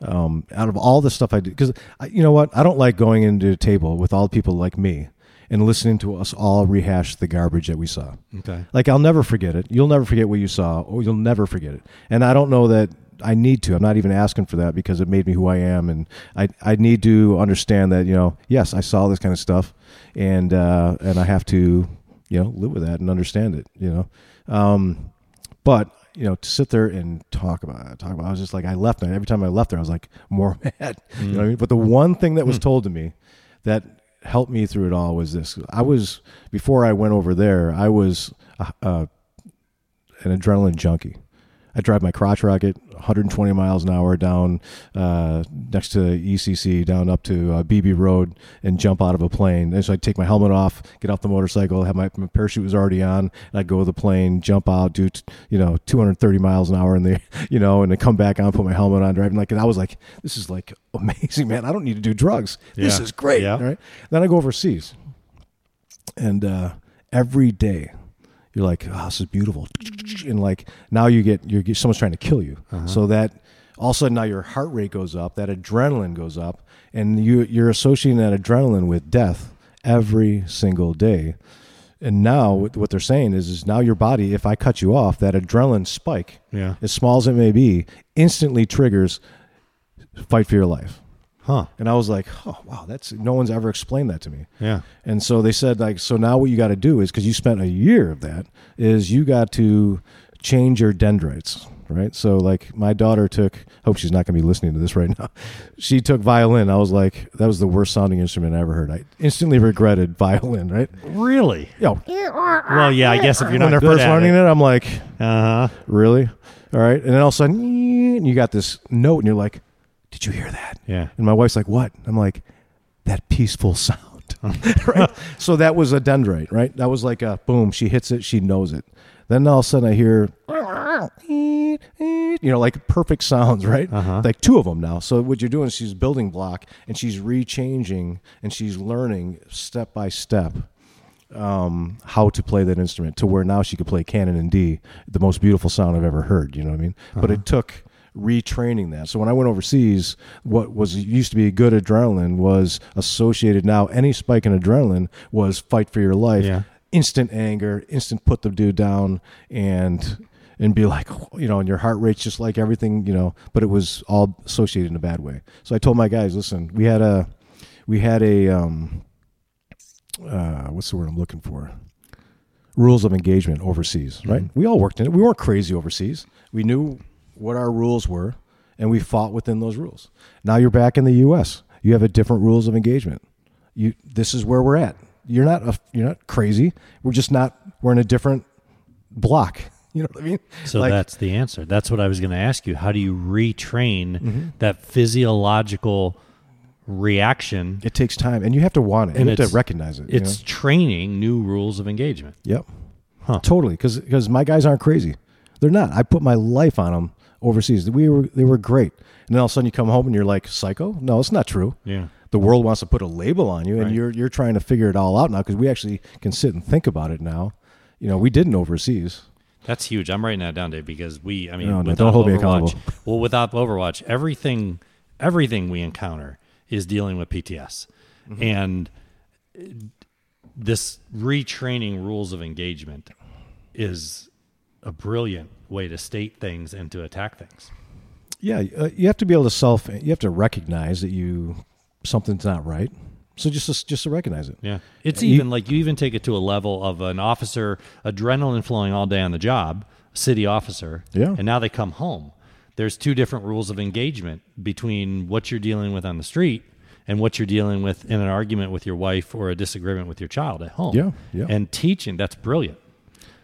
out of all the stuff I do. Because you know what? I don't like going into a table with all people like me and listening to us all rehash the garbage that we saw. Okay. Like, I'll never forget it. You'll never forget what you saw, or you'll never forget it. And I don't know that I need to. I'm not even asking for that, because it made me who I am. And I need to understand that, you know, yes, I saw this kind of stuff, and I have to, you know, live with that and understand it, you know. But you know, to sit there and talk about, I was just like, I left there. Every time I left there, I was like more mad. Mm-hmm. You know what I mean? But the one thing that was told to me that helped me through it all was this. Before I went over there, I was an adrenaline junkie. I drive my crotch rocket 120 miles an hour down next to ECC, down up to BB Road, and jump out of a plane. And so I'd take my helmet off, get off the motorcycle, have my parachute was already on, and I'd go to the plane, jump out, do 230 miles an hour in the, you know, and then come back on, put my helmet on, driving like, and I was like, this is like amazing, man. I don't need to do drugs. Yeah. This is great. Yeah. All right. Then I go overseas, and every day, you're like, oh, this is beautiful. And like, now you get someone's trying to kill you. Uh-huh. So that all of a sudden now your heart rate goes up, that adrenaline goes up, and you're associating that adrenaline with death every single day. And now what they're saying is now your body, if I cut you off, that adrenaline spike, as small as it may be, instantly triggers fight for your life. Huh. And I was like, oh, wow, no one's ever explained that to me. Yeah. And so they said, like, so now what you got to do is, because you spent a year of that, is you got to change your dendrites, right? So, like, my daughter hope she's not going to be listening to this right now. She took violin. I was like, that was the worst sounding instrument I ever heard. I instantly regretted violin, right? Really? Yo. Well, yeah, I guess if you're not good at it. When they're first learning it, I'm like, really? All right. And then all of a sudden, you got this note, and you're like, did you hear that? Yeah. And my wife's like, what? I'm like, that peaceful sound. Right? So that was a dendrite, right? That was like a boom. She hits it. She knows it. Then all of a sudden I hear, like perfect sounds, right? Uh-huh. Like two of them now. So what you're doing is she's building block, and she's rechanging, and she's learning step by step how to play that instrument, to where now she could play canon in D, the most beautiful sound I've ever heard. You know what I mean? Uh-huh. But it took retraining that. So when I went overseas, what was used to be good adrenaline was associated now. Any spike in adrenaline was fight for your life, instant anger, instant put the dude down, and be like, you know, and your heart rate's just like everything, you know. But it was all associated in a bad way. So I told my guys, listen, we had a what's the word I'm looking for? Rules of engagement overseas, right? Mm-hmm. We all worked in it. We weren't crazy overseas. We knew what our rules were, and we fought within those rules. Now you're back in the U.S. You have a different rules of engagement. This is where we're at. You're not crazy. We're just not. We're in a different block. You know what I mean? So like, that's the answer. That's what I was going to ask you. How do you retrain that physiological reaction? It takes time, and you have to want it. And you have to recognize it. It's training new rules of engagement. Yep. Huh. Totally, because my guys aren't crazy. They're not. I put my life on them. Overseas, they were great, and then all of a sudden you come home and you're like, psycho? No, it's not true. Yeah, the world wants to put a label on you, and you're trying to figure it all out now, because we actually can sit and think about it now. You know, we didn't overseas. That's huge. I'm writing that down, Dave, because don't hold me accountable. Well, with Op Overwatch, everything we encounter is dealing with PTS, and this retraining rules of engagement is a brilliant way to state things and to attack things. Yeah, you have to be able to you have to recognize that something's not right. So just to recognize it. Yeah. It's even like you even take it to a level of an officer, adrenaline flowing all day on the job, city officer. Yeah. And now they come home. There's two different rules of engagement between what you're dealing with on the street and what you're dealing with in an argument with your wife or a disagreement with your child at home. Yeah. Yeah. And teaching, that's brilliant.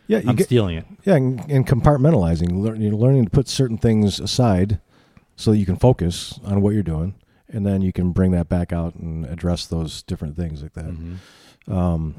Yeah. Stealing it. Yeah. And compartmentalizing, learning to put certain things aside so that you can focus on what you're doing. And then you can bring that back out and address those different things like that. Mm-hmm.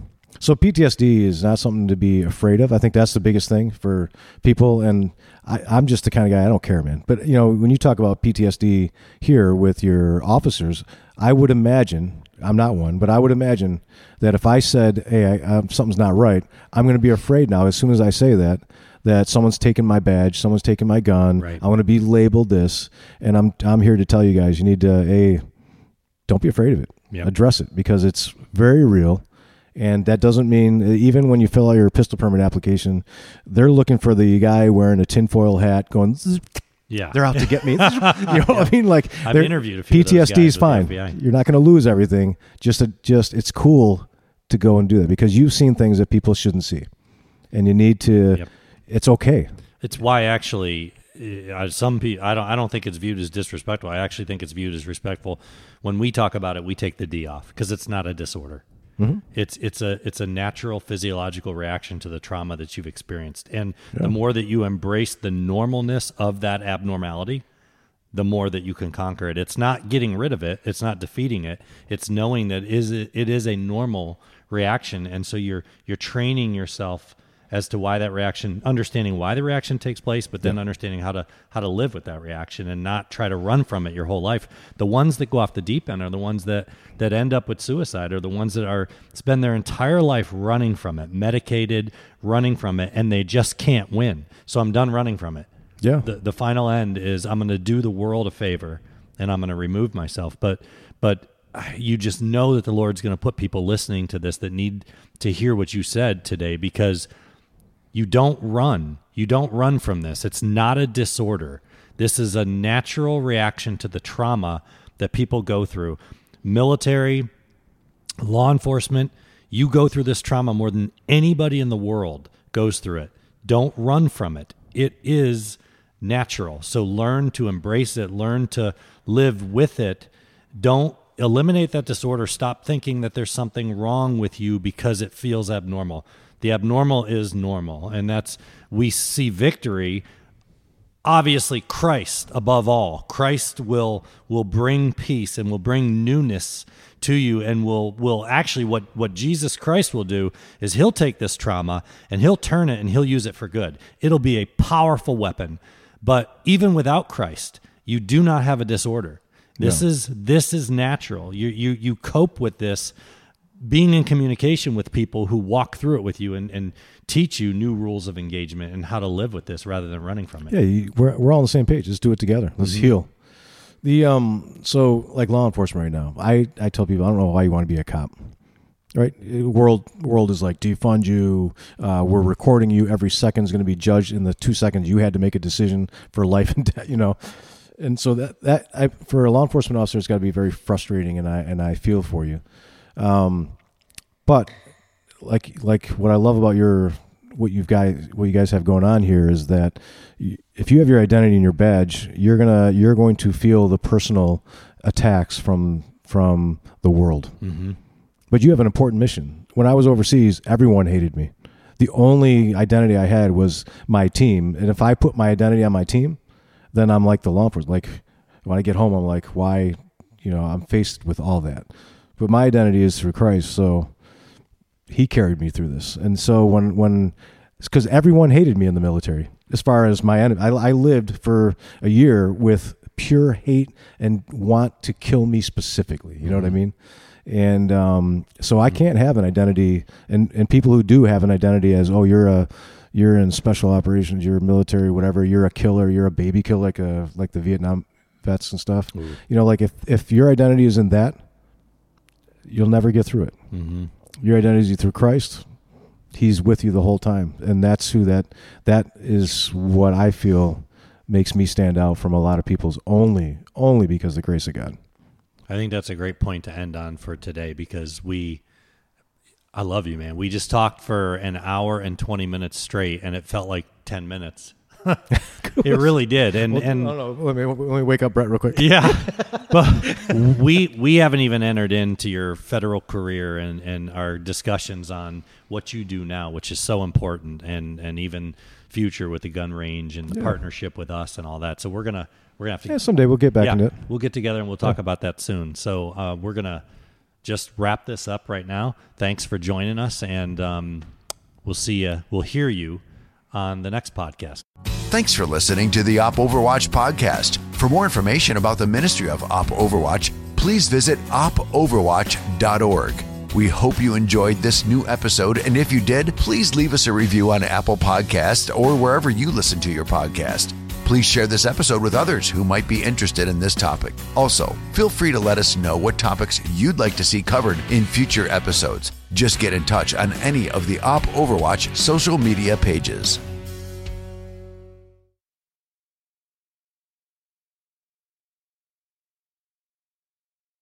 So PTSD is not something to be afraid of. I think that's the biggest thing for people. And I'm just the kind of guy, I don't care, man. But, you know, when you talk about PTSD here with your officers, I would imagine, I'm not one, but I would imagine that if I said, hey, something's not right, I'm going to be afraid now as soon as I say that. That someone's taking my badge, someone's taking my gun. Right. I want to be labeled this, and I'm here to tell you guys, you need to don't be afraid of it. Yep. Address it, because it's very real, and that doesn't mean even when you fill out your pistol permit application, they're looking for the guy wearing a tinfoil hat going. Yeah, they're out to get me. You know, yeah. I mean, like I've interviewed a few PTSD is fine. You're not going to lose everything. Just it's cool to go and do that because you've seen things that people shouldn't see, and you need to. Yep. It's okay. It's why actually some people, I don't think it's viewed as disrespectful. I actually think it's viewed as respectful. When we talk about it, we take the D off because it's not a disorder. Mm-hmm. It's a natural physiological reaction to the trauma that you've experienced. And the more that you embrace the normalness of that abnormality, the more that you can conquer it. It's not getting rid of it. It's not defeating it. It's knowing that it is a normal reaction. And so you're training yourself as to why that reaction, understanding why the reaction takes place, but then understanding how to live with that reaction and not try to run from it your whole life. The ones that go off the deep end are the ones that end up with suicide, or the ones that spend their entire life running from it, medicated, running from it, and they just can't win. So I'm done running from it. Yeah. The final end is I'm going to do the world a favor and I'm going to remove myself. But you just know that the Lord's going to put people listening to this that need to hear what you said today, because you don't run. You don't run from this. It's not a disorder. This is a natural reaction to the trauma that people go through. Military, law enforcement, you go through this trauma more than anybody in the world goes through it. Don't run from it. It is natural. So learn to embrace it. Learn to live with it. Don't eliminate that disorder. Stop thinking that there's something wrong with you because it feels abnormal. The abnormal is normal, and we see victory. Obviously, Christ above all. Christ will bring peace and will bring newness to you, and will actually what Jesus Christ will do is he'll take this trauma and he'll turn it and he'll use it for good. It'll be a powerful weapon. But even without Christ, you do not have a disorder. This is natural. You cope with this. Being in communication with people who walk through it with you and teach you new rules of engagement and how to live with this rather than running from it. Yeah, we're all on the same page. Let's do it together. Let's heal. So like law enforcement right now, I tell people, I don't know why you want to be a cop, right? World is like, defund you. We're recording you. Every second is going to be judged in the 2 seconds you had to make a decision for life and death, you know? And so that for a law enforcement officer, it's got to be very frustrating. And I feel for you. But like what I love about what you guys have going on here is that if you have your identity and your badge, you're going to feel the personal attacks from the world, but you have an important mission. When I was overseas, everyone hated me. The only identity I had was my team. And if I put my identity on my team, then I'm like the law enforcement, like when I get home, I'm like, why, you know, I'm faced with all that. But my identity is through Christ, so he carried me through this. And so because everyone hated me in the military, as far as my enemy, I lived for a year with pure hate and want to kill me specifically. You know what I mean? And so I can't have an identity, and people who do have an identity as, oh, you're in special operations, you're military, whatever, you're a killer, you're a baby killer, like the Vietnam vets and stuff. Ooh. You know, like if your identity is in that, you'll never get through it. Mm-hmm. Your identity is through Christ. He's with you the whole time. And that's who that is what I feel makes me stand out from a lot of people's only because of the grace of God. I think that's a great point to end on for today, because I love you, man. We just talked for an hour and 20 minutes straight, and it felt like 10 minutes. It really did. And let me wake up Brett real quick. Yeah. But we haven't even entered into your federal career and our discussions on what you do now, which is so important, and even future with the gun range and the partnership with us and all that. So we're gonna have to someday we'll get back into it. We'll get together and we'll talk about that soon. So we're gonna just wrap this up right now. Thanks for joining us, and we'll see you. We'll hear you on the next podcast. Thanks for listening to the Op Overwatch podcast. For more information about the ministry of Op Overwatch, please visit opoverwatch.org. We hope you enjoyed this new episode, and if you did, please leave us a review on Apple Podcasts or wherever you listen to your podcast. Please share this episode with others who might be interested in this topic. Also, feel free to let us know what topics you'd like to see covered in future episodes. Just get in touch on any of the Op Overwatch social media pages.